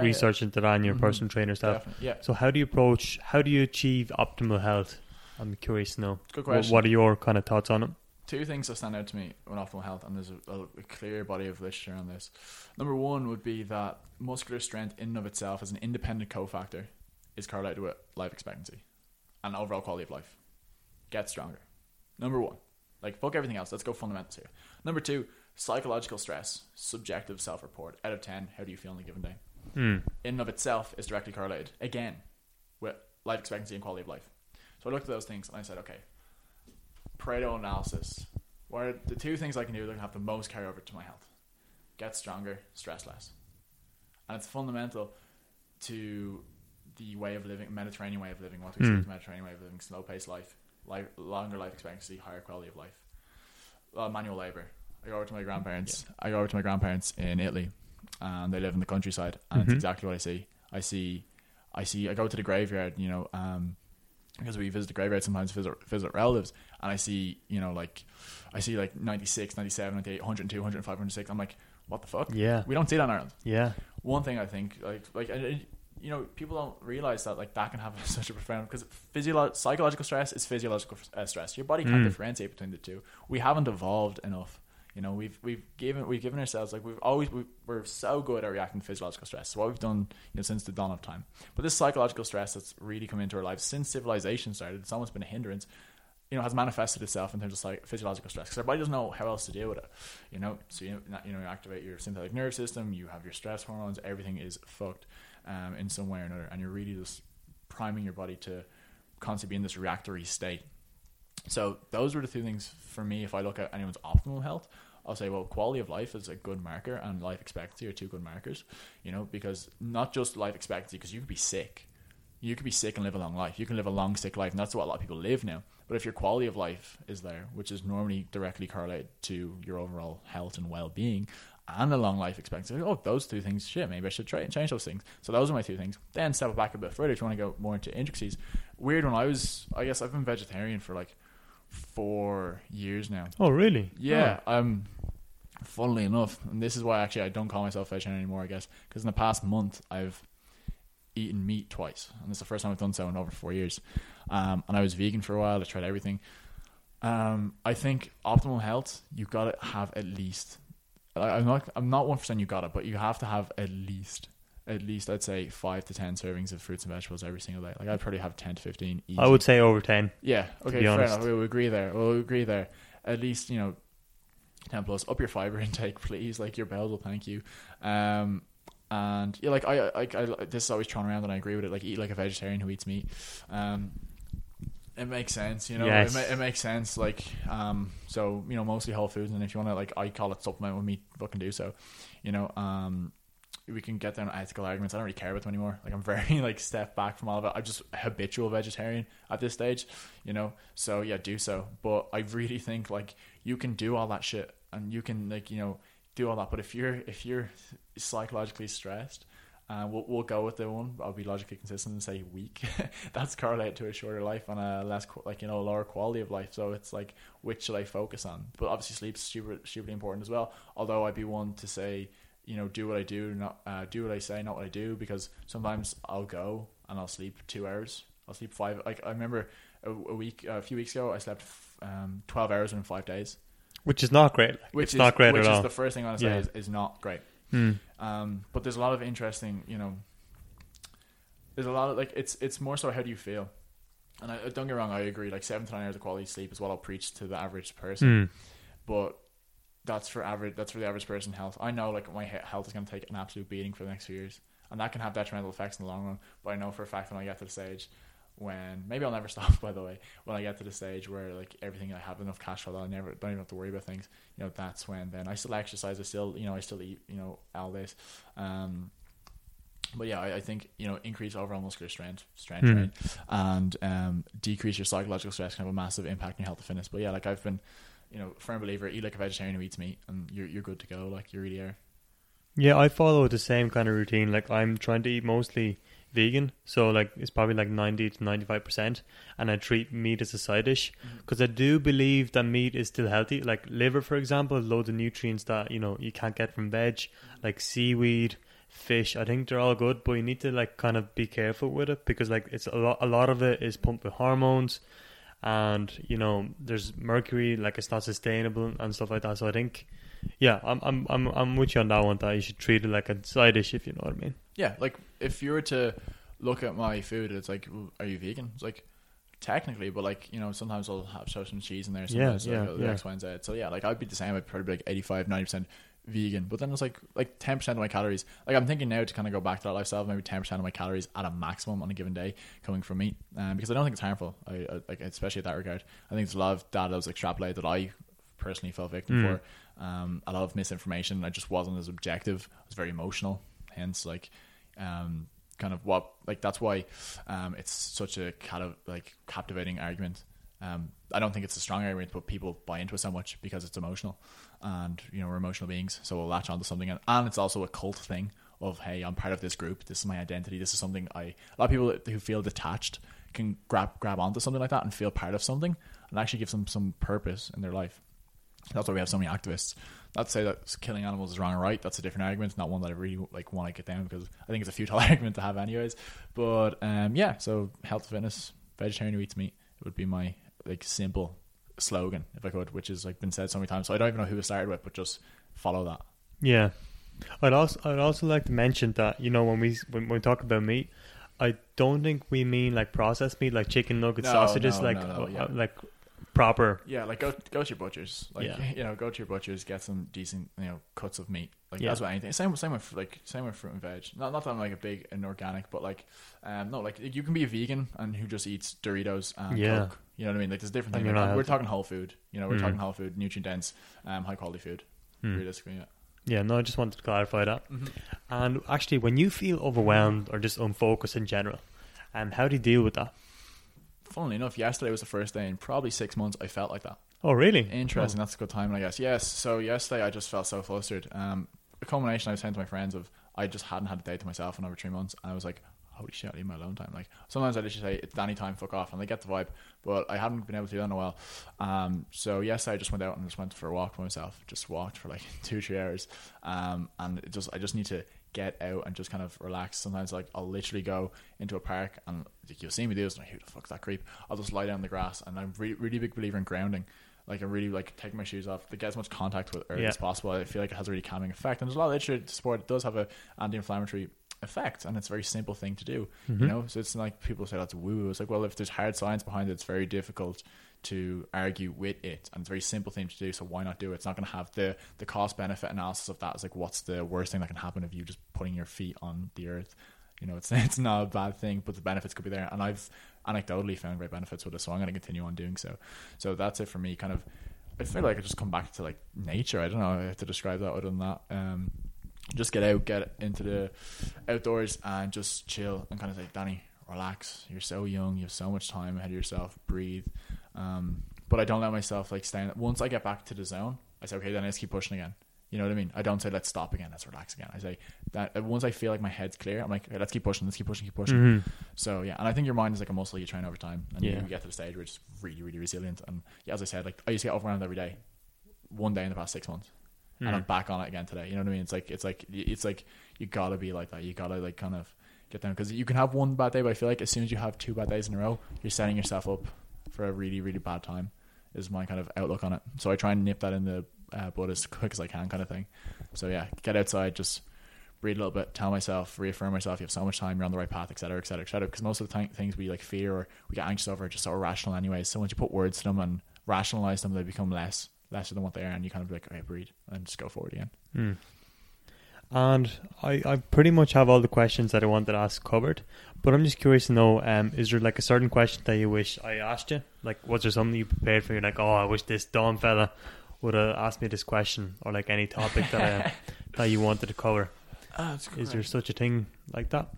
research into that and your personal trainer stuff. Yeah. So how do you achieve optimal health? I'm curious to know. Good question. What are your kind of thoughts on it? Two things that stand out to me on optimal health, and there's a clear body of literature on this. Number one would be that muscular strength in and of itself as an independent cofactor is correlated with life expectancy and overall quality of life. Get stronger. Number one. Like, fuck everything else. Let's go fundamentals here. Number two, psychological stress, subjective self-report. Out of 10, how do you feel on a given day? In and of itself is directly correlated, again, with life expectancy and quality of life. So I looked at those things and I said, okay, Pareto analysis. What are the two things I can do that can have the most carryover to my health? Get stronger, stress less. And it's fundamental to the way of living, Mediterranean way of living, what we say is Mediterranean way of living, slow-paced life, longer life expectancy, higher quality of life. Manual labor. I go over to my grandparents. Yeah. I go over to my grandparents in Italy, and they live in the countryside, and it's exactly what I see. I go to the graveyard, you know, because we visit the graveyard sometimes, visit relatives, and I see, you know, like, 96, 97, 98, 102, 105, 106. I'm like, what the fuck? Yeah. We don't see that in Ireland. Yeah. One thing I think, you know, people don't realize that, like, that can have such a profound... Because psychological stress is physiological stress. Your body can't differentiate between the two. We haven't evolved enough. You know, we've given ourselves, like, we're so good at reacting to physiological stress. So what we've done, you know, since the dawn of time. But this psychological stress that's really come into our lives since civilization started, it's almost been a hindrance, you know, has manifested itself in terms of physiological stress, because our body doesn't know how else to deal with it. You know, so you activate your sympathetic nervous system, you have your stress hormones, everything is fucked in some way or another, and you're really just priming your body to constantly be in this reactory state. So those were the two things for me. If I look at anyone's optimal health, I'll say, well, quality of life is a good marker, and life expectancy are two good markers, you know, because not just life expectancy, because you could be sick. You could be sick and live a long life. You can live a long, sick life, and that's what a lot of people live now. But if your quality of life is there, which is normally directly correlated to your overall health and well-being, and a long life expectancy, oh, those two things, shit, maybe I should try and change those things. So those are my two things. Then step back a bit further if you want to go more into intricacies. Weird one, I guess I've been vegetarian for like 4 years now. Oh, really? Yeah. Oh. Funnily enough, and this is why actually I don't call myself vegetarian anymore, I guess, because in the past month I've eaten meat twice, and it's the first time I've done so in over 4 years. And I was vegan for a while. I tried everything. I think optimal health, you gotta have at least, I'm not 1% you got it, but you have to have at least I'd say 5 to 10 servings of fruits and vegetables every single day. Like, I'd probably have 10 to 15 easy. I would say over 10. Yeah. Okay. Fair enough. We'll agree there. At least, you know, 10 plus. Up your fiber intake, please. Like, your bowels will thank you. And yeah, like I this is always thrown around, and I agree with it. Like, eat like a vegetarian who eats meat. It makes sense, you know. Yes. It makes sense. Like, so, you know, mostly whole foods, and if you want to, like, I call it supplement with meat, fucking do so. You know, we can get down to ethical arguments. I don't really care about them anymore. Like, I'm very, like, step back from all of it. I'm just a habitual vegetarian at this stage, you know. So yeah, do so. But I really think, like, you can do all that shit, and you can, like, you know, do all that. But if you're psychologically stressed, we'll go with the one, I'll be logically consistent and say weak. That's correlated to a shorter life and a less, like, you know, lower quality of life. So it's like, which should I focus on? But obviously sleep's stupidly important as well. Although I'd be one to say, you know, do what I do, not do what I say, not what I do, because sometimes I'll go and I'll sleep 2 hours. I'll sleep five. Like, I remember a few weeks ago, I slept 12 hours in 5 days. Which is not great. Which is the first thing I want to say is not great. Mm. But there's a lot of interesting, you know, there's a lot of, like, it's more so how do you feel? And I don't get wrong, I agree, like, 7 to 9 hours of quality sleep is what I'll preach to the average person. Mm. But that's for the average person health. I know, like, my health is going to take an absolute beating for the next few years, and that can have detrimental effects in the long run. But I know for a fact when I get to the stage when, maybe I'll never stop, by the way, when I get to the stage where, like, everything, I have enough cash flow that I never, don't even have to worry about things, you know, that's when then I still exercise, I still, you know, I still eat, you know, all this. But yeah, I think, you know, increase overall muscular strength train, and decrease your psychological stress can have a massive impact on your health and fitness. But yeah, like, I've been, you know, firm believer, eat like a vegetarian who eats meat, and you're good to go. Like, you really are. Yeah, I follow the same kind of routine. Like, I'm trying to eat mostly vegan, so, like, it's probably like 90 to 95%, and I treat meat as a side dish, because I do believe that meat is still healthy. Like, liver, for example, loads of nutrients that, you know, you can't get from veg, like seaweed, fish. I think they're all good, but you need to, like, kind of be careful with it, because, like, it's a lot of it is pumped with hormones, and, you know, there's mercury, like, it's not sustainable and stuff like that. So I think, yeah, I'm with you on that one, that you should treat it like a side dish, if you know what I mean. Yeah, like, if you were to look at my food, it's like, are you vegan? It's like, technically, but, like, you know, sometimes I'll have some cheese in there, sometimes X, Y, and Z. So yeah, like, I'd be the same. I'd probably be like 85-90% vegan, but then it's like 10% of my calories. Like, I'm thinking now to kind of go back to that lifestyle, maybe 10% of my calories at a maximum on a given day coming from meat, because I don't think it's harmful. I like, especially in that regard, I think there's a lot of data that was extrapolated that I personally fell victim for. A lot of misinformation. I just wasn't as objective. I was very emotional, hence, like, kind of what, like, that's why it's such a kind of, like, captivating argument. I don't think it's a strong argument, but people buy into it so much because it's emotional, and, you know, we're emotional beings, so we'll latch onto something. And it's also a cult thing of, hey, I'm part of this group, this is my identity, this is something a lot of people who feel detached can grab onto something like that and feel part of something, and actually gives them some purpose in their life. That's why we have so many activists. Not to say that killing animals is wrong or right, that's a different argument, not one that I really, like, want to get down, because I think it's a futile argument to have anyways. But yeah, so health, fitness, vegetarian who eats meat, it would be my, like, simple slogan, if I could, which is like been said so many times. So I don't even know who it started with, but just follow that. Yeah. I'd also like to mention that, you know, when we talk about meat, I don't think we mean like processed meat, like chicken nuggets, sausages, like proper. Yeah, like go to your butchers. Like you know, go to your butchers, get some decent, you know, cuts of meat. Like that's what anything. Same with fruit and veg. Not that I'm like a big inorganic, but like like you can be a vegan and who just eats Doritos and Coke. You know what I mean? Like there's different things. We're talking whole food. You know, we're talking whole food, nutrient dense, high quality food. Realistically, yeah, no, I just wanted to clarify that. And actually, when you feel overwhelmed or just unfocused in general, how do you deal with that? Funnily enough, yesterday was the first day in probably 6 months I felt like that. Oh, really? Interesting. Oh. That's a good time, I guess. Yes. So yesterday I just felt so flustered. The culmination I was saying to my friends of I just hadn't had a day to myself in over 3 months, and I was like, holy shit, I need my alone time. Like sometimes I literally say it's Danny time, fuck off, and they get the vibe, but I haven't been able to do that in a while. So yesterday I just went out and just went for a walk by myself, just walked for like 2-3 hours, and it just I just need to get out and just kind of relax. Sometimes like I'll literally go into a park and like, you'll see me do this and like, who the fuck's that creep? I'll just lie down in the grass, and I'm really, really big believer in grounding. Like I really like taking my shoes off to get as much contact with earth as possible. I feel like it has a really calming effect, and there's a lot of literature to support it does have an anti-inflammatory effect, and it's a very simple thing to do. You know, so it's like people say that's woo woo. It's like, well, if there's hard science behind it, it's very difficult to argue with it, and it's a very simple thing to do, so why not do it? It's not going to have the cost benefit analysis of that. It's like, what's the worst thing that can happen of you just putting your feet on the earth? You know, it's not a bad thing, but the benefits could be there, and I've anecdotally found great benefits with it, so I'm going to continue on doing so. So that's it for me. Kind of I feel like I just come back to like nature. I don't know how to describe that other than that. Just get out, get into the outdoors, and just chill and kind of say, Danny, relax. You're so young. You have so much time ahead of yourself. Breathe. But I don't let myself like stay in. Once I get back to the zone, I say, okay, then let's keep pushing again. You know what I mean? I don't say, let's stop again. Let's relax again. I say that once I feel like my head's clear, I'm like, okay, let's keep pushing. Let's keep pushing. Keep pushing. So yeah, and I think your mind is like a muscle you train over time, and you get to the stage where it's really, really resilient. And yeah, as I said, like I used to get overwhelmed every day. One day in the past 6 months. And I'm back on it again today. You know what I mean? It's like you gotta be like that. You gotta like kind of get down, because you can have one bad day, but I feel like as soon as you have 2 bad days in a row, you're setting yourself up for a really, really bad time. Is my kind of outlook on it. So I try and nip that in the bud as quick as I can, kind of thing. So yeah, get outside, just breathe a little bit, tell myself, reaffirm myself, you have so much time, you're on the right path, etc, etc, etc. Because most of the things we like fear or we get anxious over are just so irrational anyway. So once you put words to them and rationalize them, they become lesser than what they are, and you kind of be like, okay, breathe, and just go forward again. And I pretty much have all the questions that I wanted to ask covered, but I'm just curious to know, is there like a certain question that you wish I asked you? Like, was there something you prepared for? You're like, oh, I wish this dumb fella would have asked me this question, or like any topic that that you wanted to cover. Oh, that's correct. Is there such a thing like that?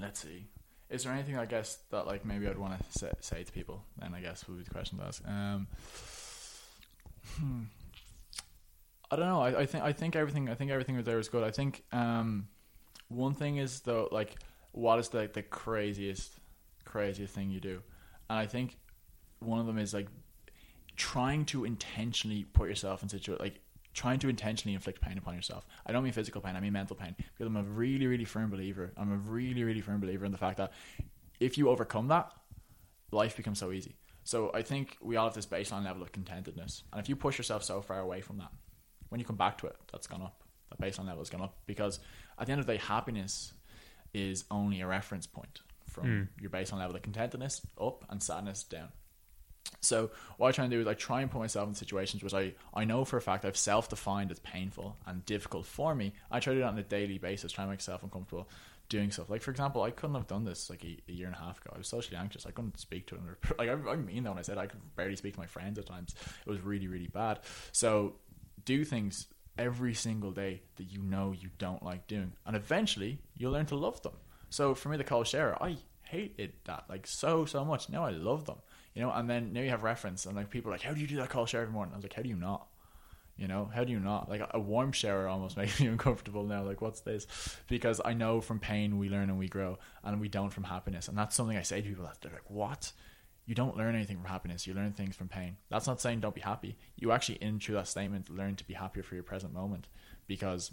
Let's see. Is there anything, I guess, that like maybe I'd want to say to people? Then I guess would be the question to ask. I don't know. I think everything was there was good. I think one thing is though, like, what is the craziest thing you do? And I think one of them is like trying to intentionally put yourself in trying to intentionally inflict pain upon yourself. I don't mean physical pain, I mean mental pain, because I'm a really, really firm believer. in the fact that if you overcome that, life becomes so easy. So I think we all have this baseline level of contentedness. And if you push yourself so far away from that, when you come back to it, that's gone up. That baseline level has gone up, because at the end of the day, happiness is only a reference point from your baseline level of contentedness up and sadness down. So what I try and do is I try and put myself in situations which I know for a fact I've self-defined as painful and difficult for me. I try to do that on a daily basis, try and make myself uncomfortable doing stuff. Like, for example, I couldn't have done this like a year and a half ago. I was socially anxious. I couldn't speak to another. Like, I mean that when I said I could barely speak to my friends at times. It was really, really bad. So do things every single day that you know you don't like doing, and eventually you'll learn to love them. So for me, the cold shower, I hated that like so much. Now I love them. You know, and then now you have reference, and like people are like, how do you do that cold shower every morning? I was like, how do you not? You know, how do you not? Like a warm shower almost makes me uncomfortable now. Like, what's this? Because I know from pain we learn and we grow, and we don't from happiness. And that's something I say to people after, like, what? You don't learn anything from happiness. You learn things from pain. That's not saying don't be happy. You actually, in through that statement, learn to be happier for your present moment, because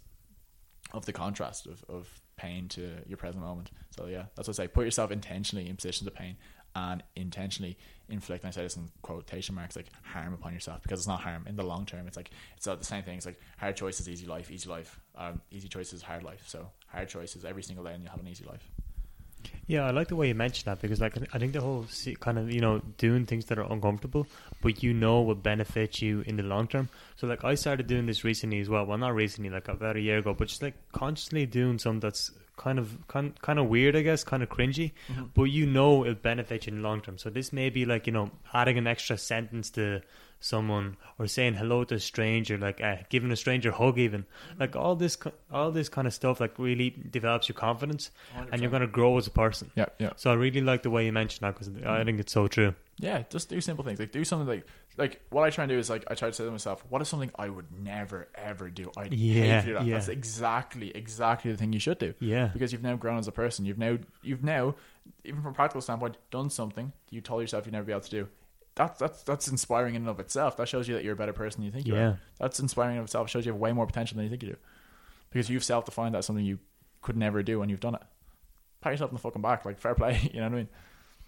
of the contrast of pain to your present moment. So yeah, that's what I say. Put yourself intentionally in positions of pain and intentionally inflict, and I say this in quotation marks, like harm upon yourself, because it's not harm in the long term. It's like, it's not the same thing. It's like hard choices, easy life, easy choices, hard life. So hard choices every single day and you'll have an easy life. Yeah, I like the way you mentioned that, because like I think the whole kind of, you know, doing things that are uncomfortable but you know will benefit you in the long term. So like I started doing this recently as well. Well, not recently, like about a year ago, but just like constantly doing something that's kind of weird, I guess, kind of cringy, mm-hmm. but you know it'll benefit you in the long term. So this may be like, you know, adding an extra sentence to someone, or saying hello to a stranger, like giving a stranger a hug, even like all this kind of stuff like really develops your confidence, 100%. And you're going to grow as a person. Yeah. So I really like the way you mentioned that, because I think it's so true. Yeah, just do simple things, like do something like what I try and do is like I try to say to myself, what is something I would never ever do? Hate to do that. Yeah. That's exactly the thing you should do. Yeah, because you've now grown as a person. You've now even from a practical standpoint done something you told yourself you'd never be able to do. That's inspiring in and of itself. That shows you that you're a better person than you think you are. That's inspiring in itself. It shows you have way more potential than you think you do, because you've self-defined that's something you could never do, and you've done it. Pat yourself in the fucking back, like fair play. You know what I mean?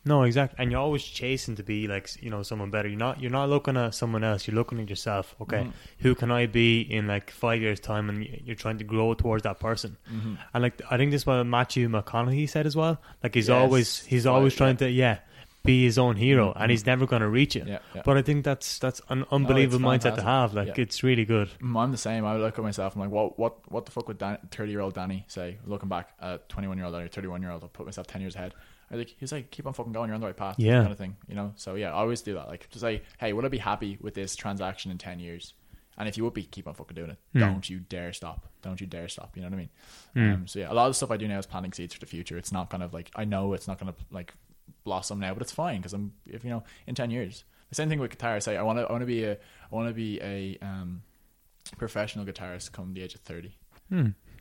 No, exactly. And you're always chasing to be like, you know, someone better. You're not looking at someone else. You're looking at yourself. Okay, who can I be in like 5 years time? And you're trying to grow towards that person. Mm-hmm. And like I think this is what Matthew McConaughey said as well. Like he's always trying to be his own hero, and he's never going to reach it. Yeah. But I think that's an unbelievable mindset to have. Like it's really good. I'm the same. I look at myself, I'm like, what the fuck would 30-year-old Danny say? Looking back at 21-year-old or 31-year-old, I'll put myself 10 years ahead. I like, he's like, keep on fucking going, you're on the right path. Yeah, kind of thing, you know. So yeah, I always do that. Like to say, hey, would I be happy with this transaction in 10 years? And if you would be, keep on fucking doing it. Don't you dare stop, you know what I mean? So yeah, a lot of the stuff I do now is planting seeds for the future. It's not kind of like, I know it's not going to like blossom now, but it's fine, because I'm, if you know, in 10 years. The same thing with guitar. I say I want to be a professional guitarist come the age of 30.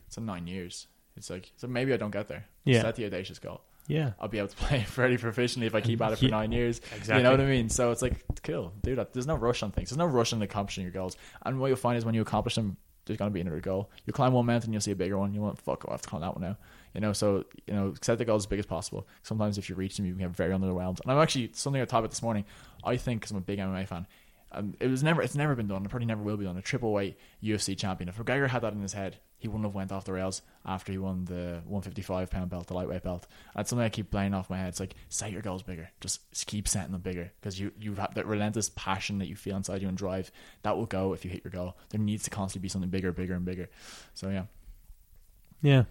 It's in 9 years. It's like, so maybe I don't get there. Yeah, is that the audacious goal? Yeah, I'll be able to play fairly proficiently if I keep at it for 9 years. Exactly. You know what I mean? So it's like, cool, do that. There's no rush on things. There's no rush on accomplishing your goals. And what you'll find is when you accomplish them, there's going to be another goal. You climb one mountain, you'll see a bigger one. You won't, fuck, I have to climb that one now. You know, so, you know, set the goals as big as possible. Sometimes if you reach them, you can get very underwhelmed. And I'm actually, something I talked about this morning, I think, because I'm a big MMA fan, it's never been done. It probably never will be done. A triple weight UFC champion. If McGregor had that in his head, he wouldn't have went off the rails after he won the 155 pound belt, the lightweight belt. That's something I keep playing off my head. It's like, set your goals bigger. Just keep setting them bigger, because you have that relentless passion that you feel inside you and drive. That will go if you hit your goal. There needs to constantly be something bigger, bigger and bigger. So yeah. Yeah.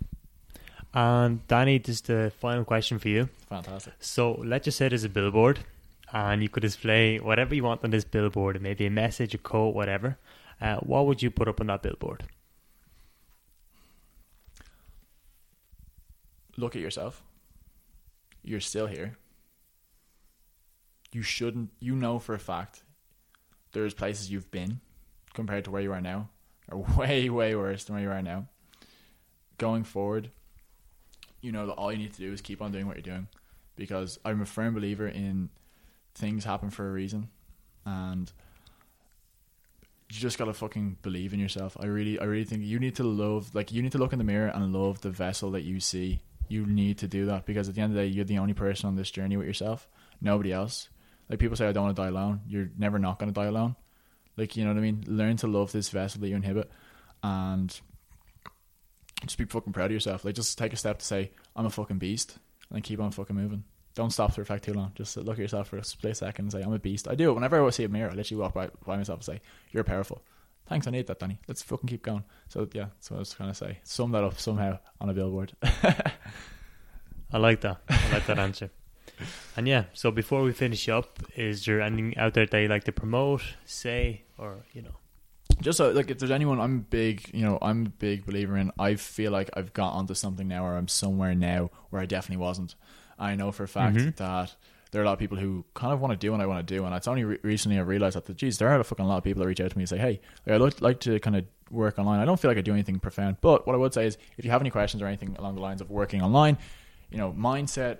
And Danny, just the final question for you. Fantastic. So let's just say there's a billboard, and you could display whatever you want on this billboard, maybe a message, a quote, whatever. What would you put up on that billboard? Look at yourself. You're still here. You shouldn't, you know for a fact, there's places you've been compared to where you are now are way, way worse than where you are now. Going forward, you know that all you need to do is keep on doing what you're doing, because I'm a firm believer in things happen for a reason, and you just gotta fucking believe in yourself. I really think you need to love, like, you need to look in the mirror and love the vessel that you see. You need to do that, because at the end of the day, you're the only person on this journey with yourself, nobody else. Like, people say, I don't want to die alone. You're never not going to die alone. Like, you know what I mean? Learn to love this vessel that you inhabit, and just be fucking proud of yourself. Like, just take a step to say, I'm a fucking beast, and keep on fucking moving. Don't stop to reflect too long. Just look at yourself for a split second and say, I'm a beast. I do it. Whenever I see a mirror, I literally walk by myself and say, you're powerful. Thanks, I need that, Danny. Let's fucking keep going. So yeah, that's what I was trying to say. Sum that up somehow on a billboard. I like that. I like that answer. And yeah, so before we finish up, is there anything out there that you like to promote, say, or, you know? Just so, like, if there's anyone, I'm a big believer in, I feel like I've got onto something now, or I'm somewhere now where I definitely wasn't. I know for a fact that there are a lot of people who kind of want to do what I want to do, and it's only recently I realized that, there are a fucking lot of people that reach out to me and say, hey, I'd like to kind of work online. I don't feel like I do anything profound, but what I would say is, if you have any questions or anything along the lines of working online, you know, mindset,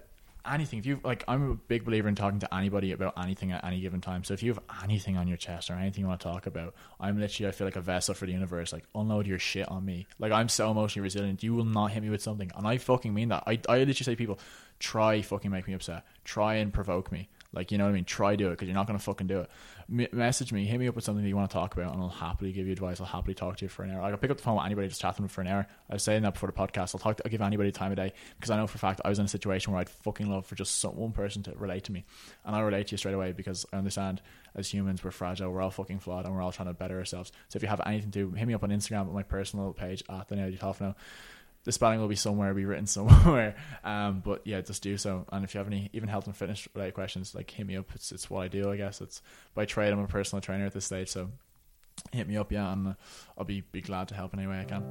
anything, if you like, I'm a big believer in talking to anybody about anything at any given time. So if you have anything on your chest or anything you want to talk about, I feel like a vessel for the universe. Like, unload your shit on me. Like, I'm so emotionally resilient. You will not hit me with something, and I fucking mean that. I literally say to people, try fucking make me upset. Try and provoke me. Like, you know what I mean? Try do it, because you're not going to fucking do it. Message me, hit me up with something that you want to talk about, and I'll happily give you advice. I'll happily talk to you for an hour. I'll pick up the phone with anybody, just chat to them for an hour. I was saying that before the podcast. I'll give anybody the time of day, because I know for a fact I was in a situation where I'd fucking love for just one person to relate to me. And I'll relate to you straight away, because I understand as humans, we're fragile, we're all fucking flawed, and we're all trying to better ourselves. So if you have anything to do, hit me up on Instagram at my personal page, at Daniel Tafano. The spelling will be written somewhere. But yeah, just do so. And if you have any even health and fitness related questions, like, hit me up. It's what I do, I guess. It's by trade, I'm a personal trainer at this stage, so hit me up, yeah, and I'll be glad to help in any way I can.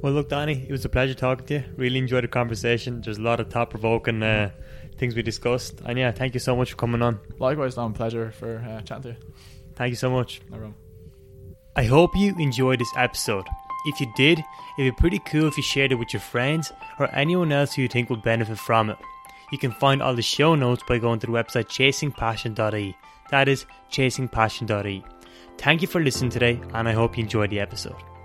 Well, look, Danny, it was a pleasure talking to you. Really enjoyed the conversation. There's a lot of thought provoking things we discussed. And yeah, thank you so much for coming on. Likewise, Dan, pleasure for chatting to you. Thank you so much. No problem. I hope you enjoyed this episode. If you did, it'd be pretty cool if you shared it with your friends or anyone else who you think would benefit from it. You can find all the show notes by going to the website chasingpassion.ie. That is chasingpassion.ie. Thank you for listening today, and I hope you enjoyed the episode.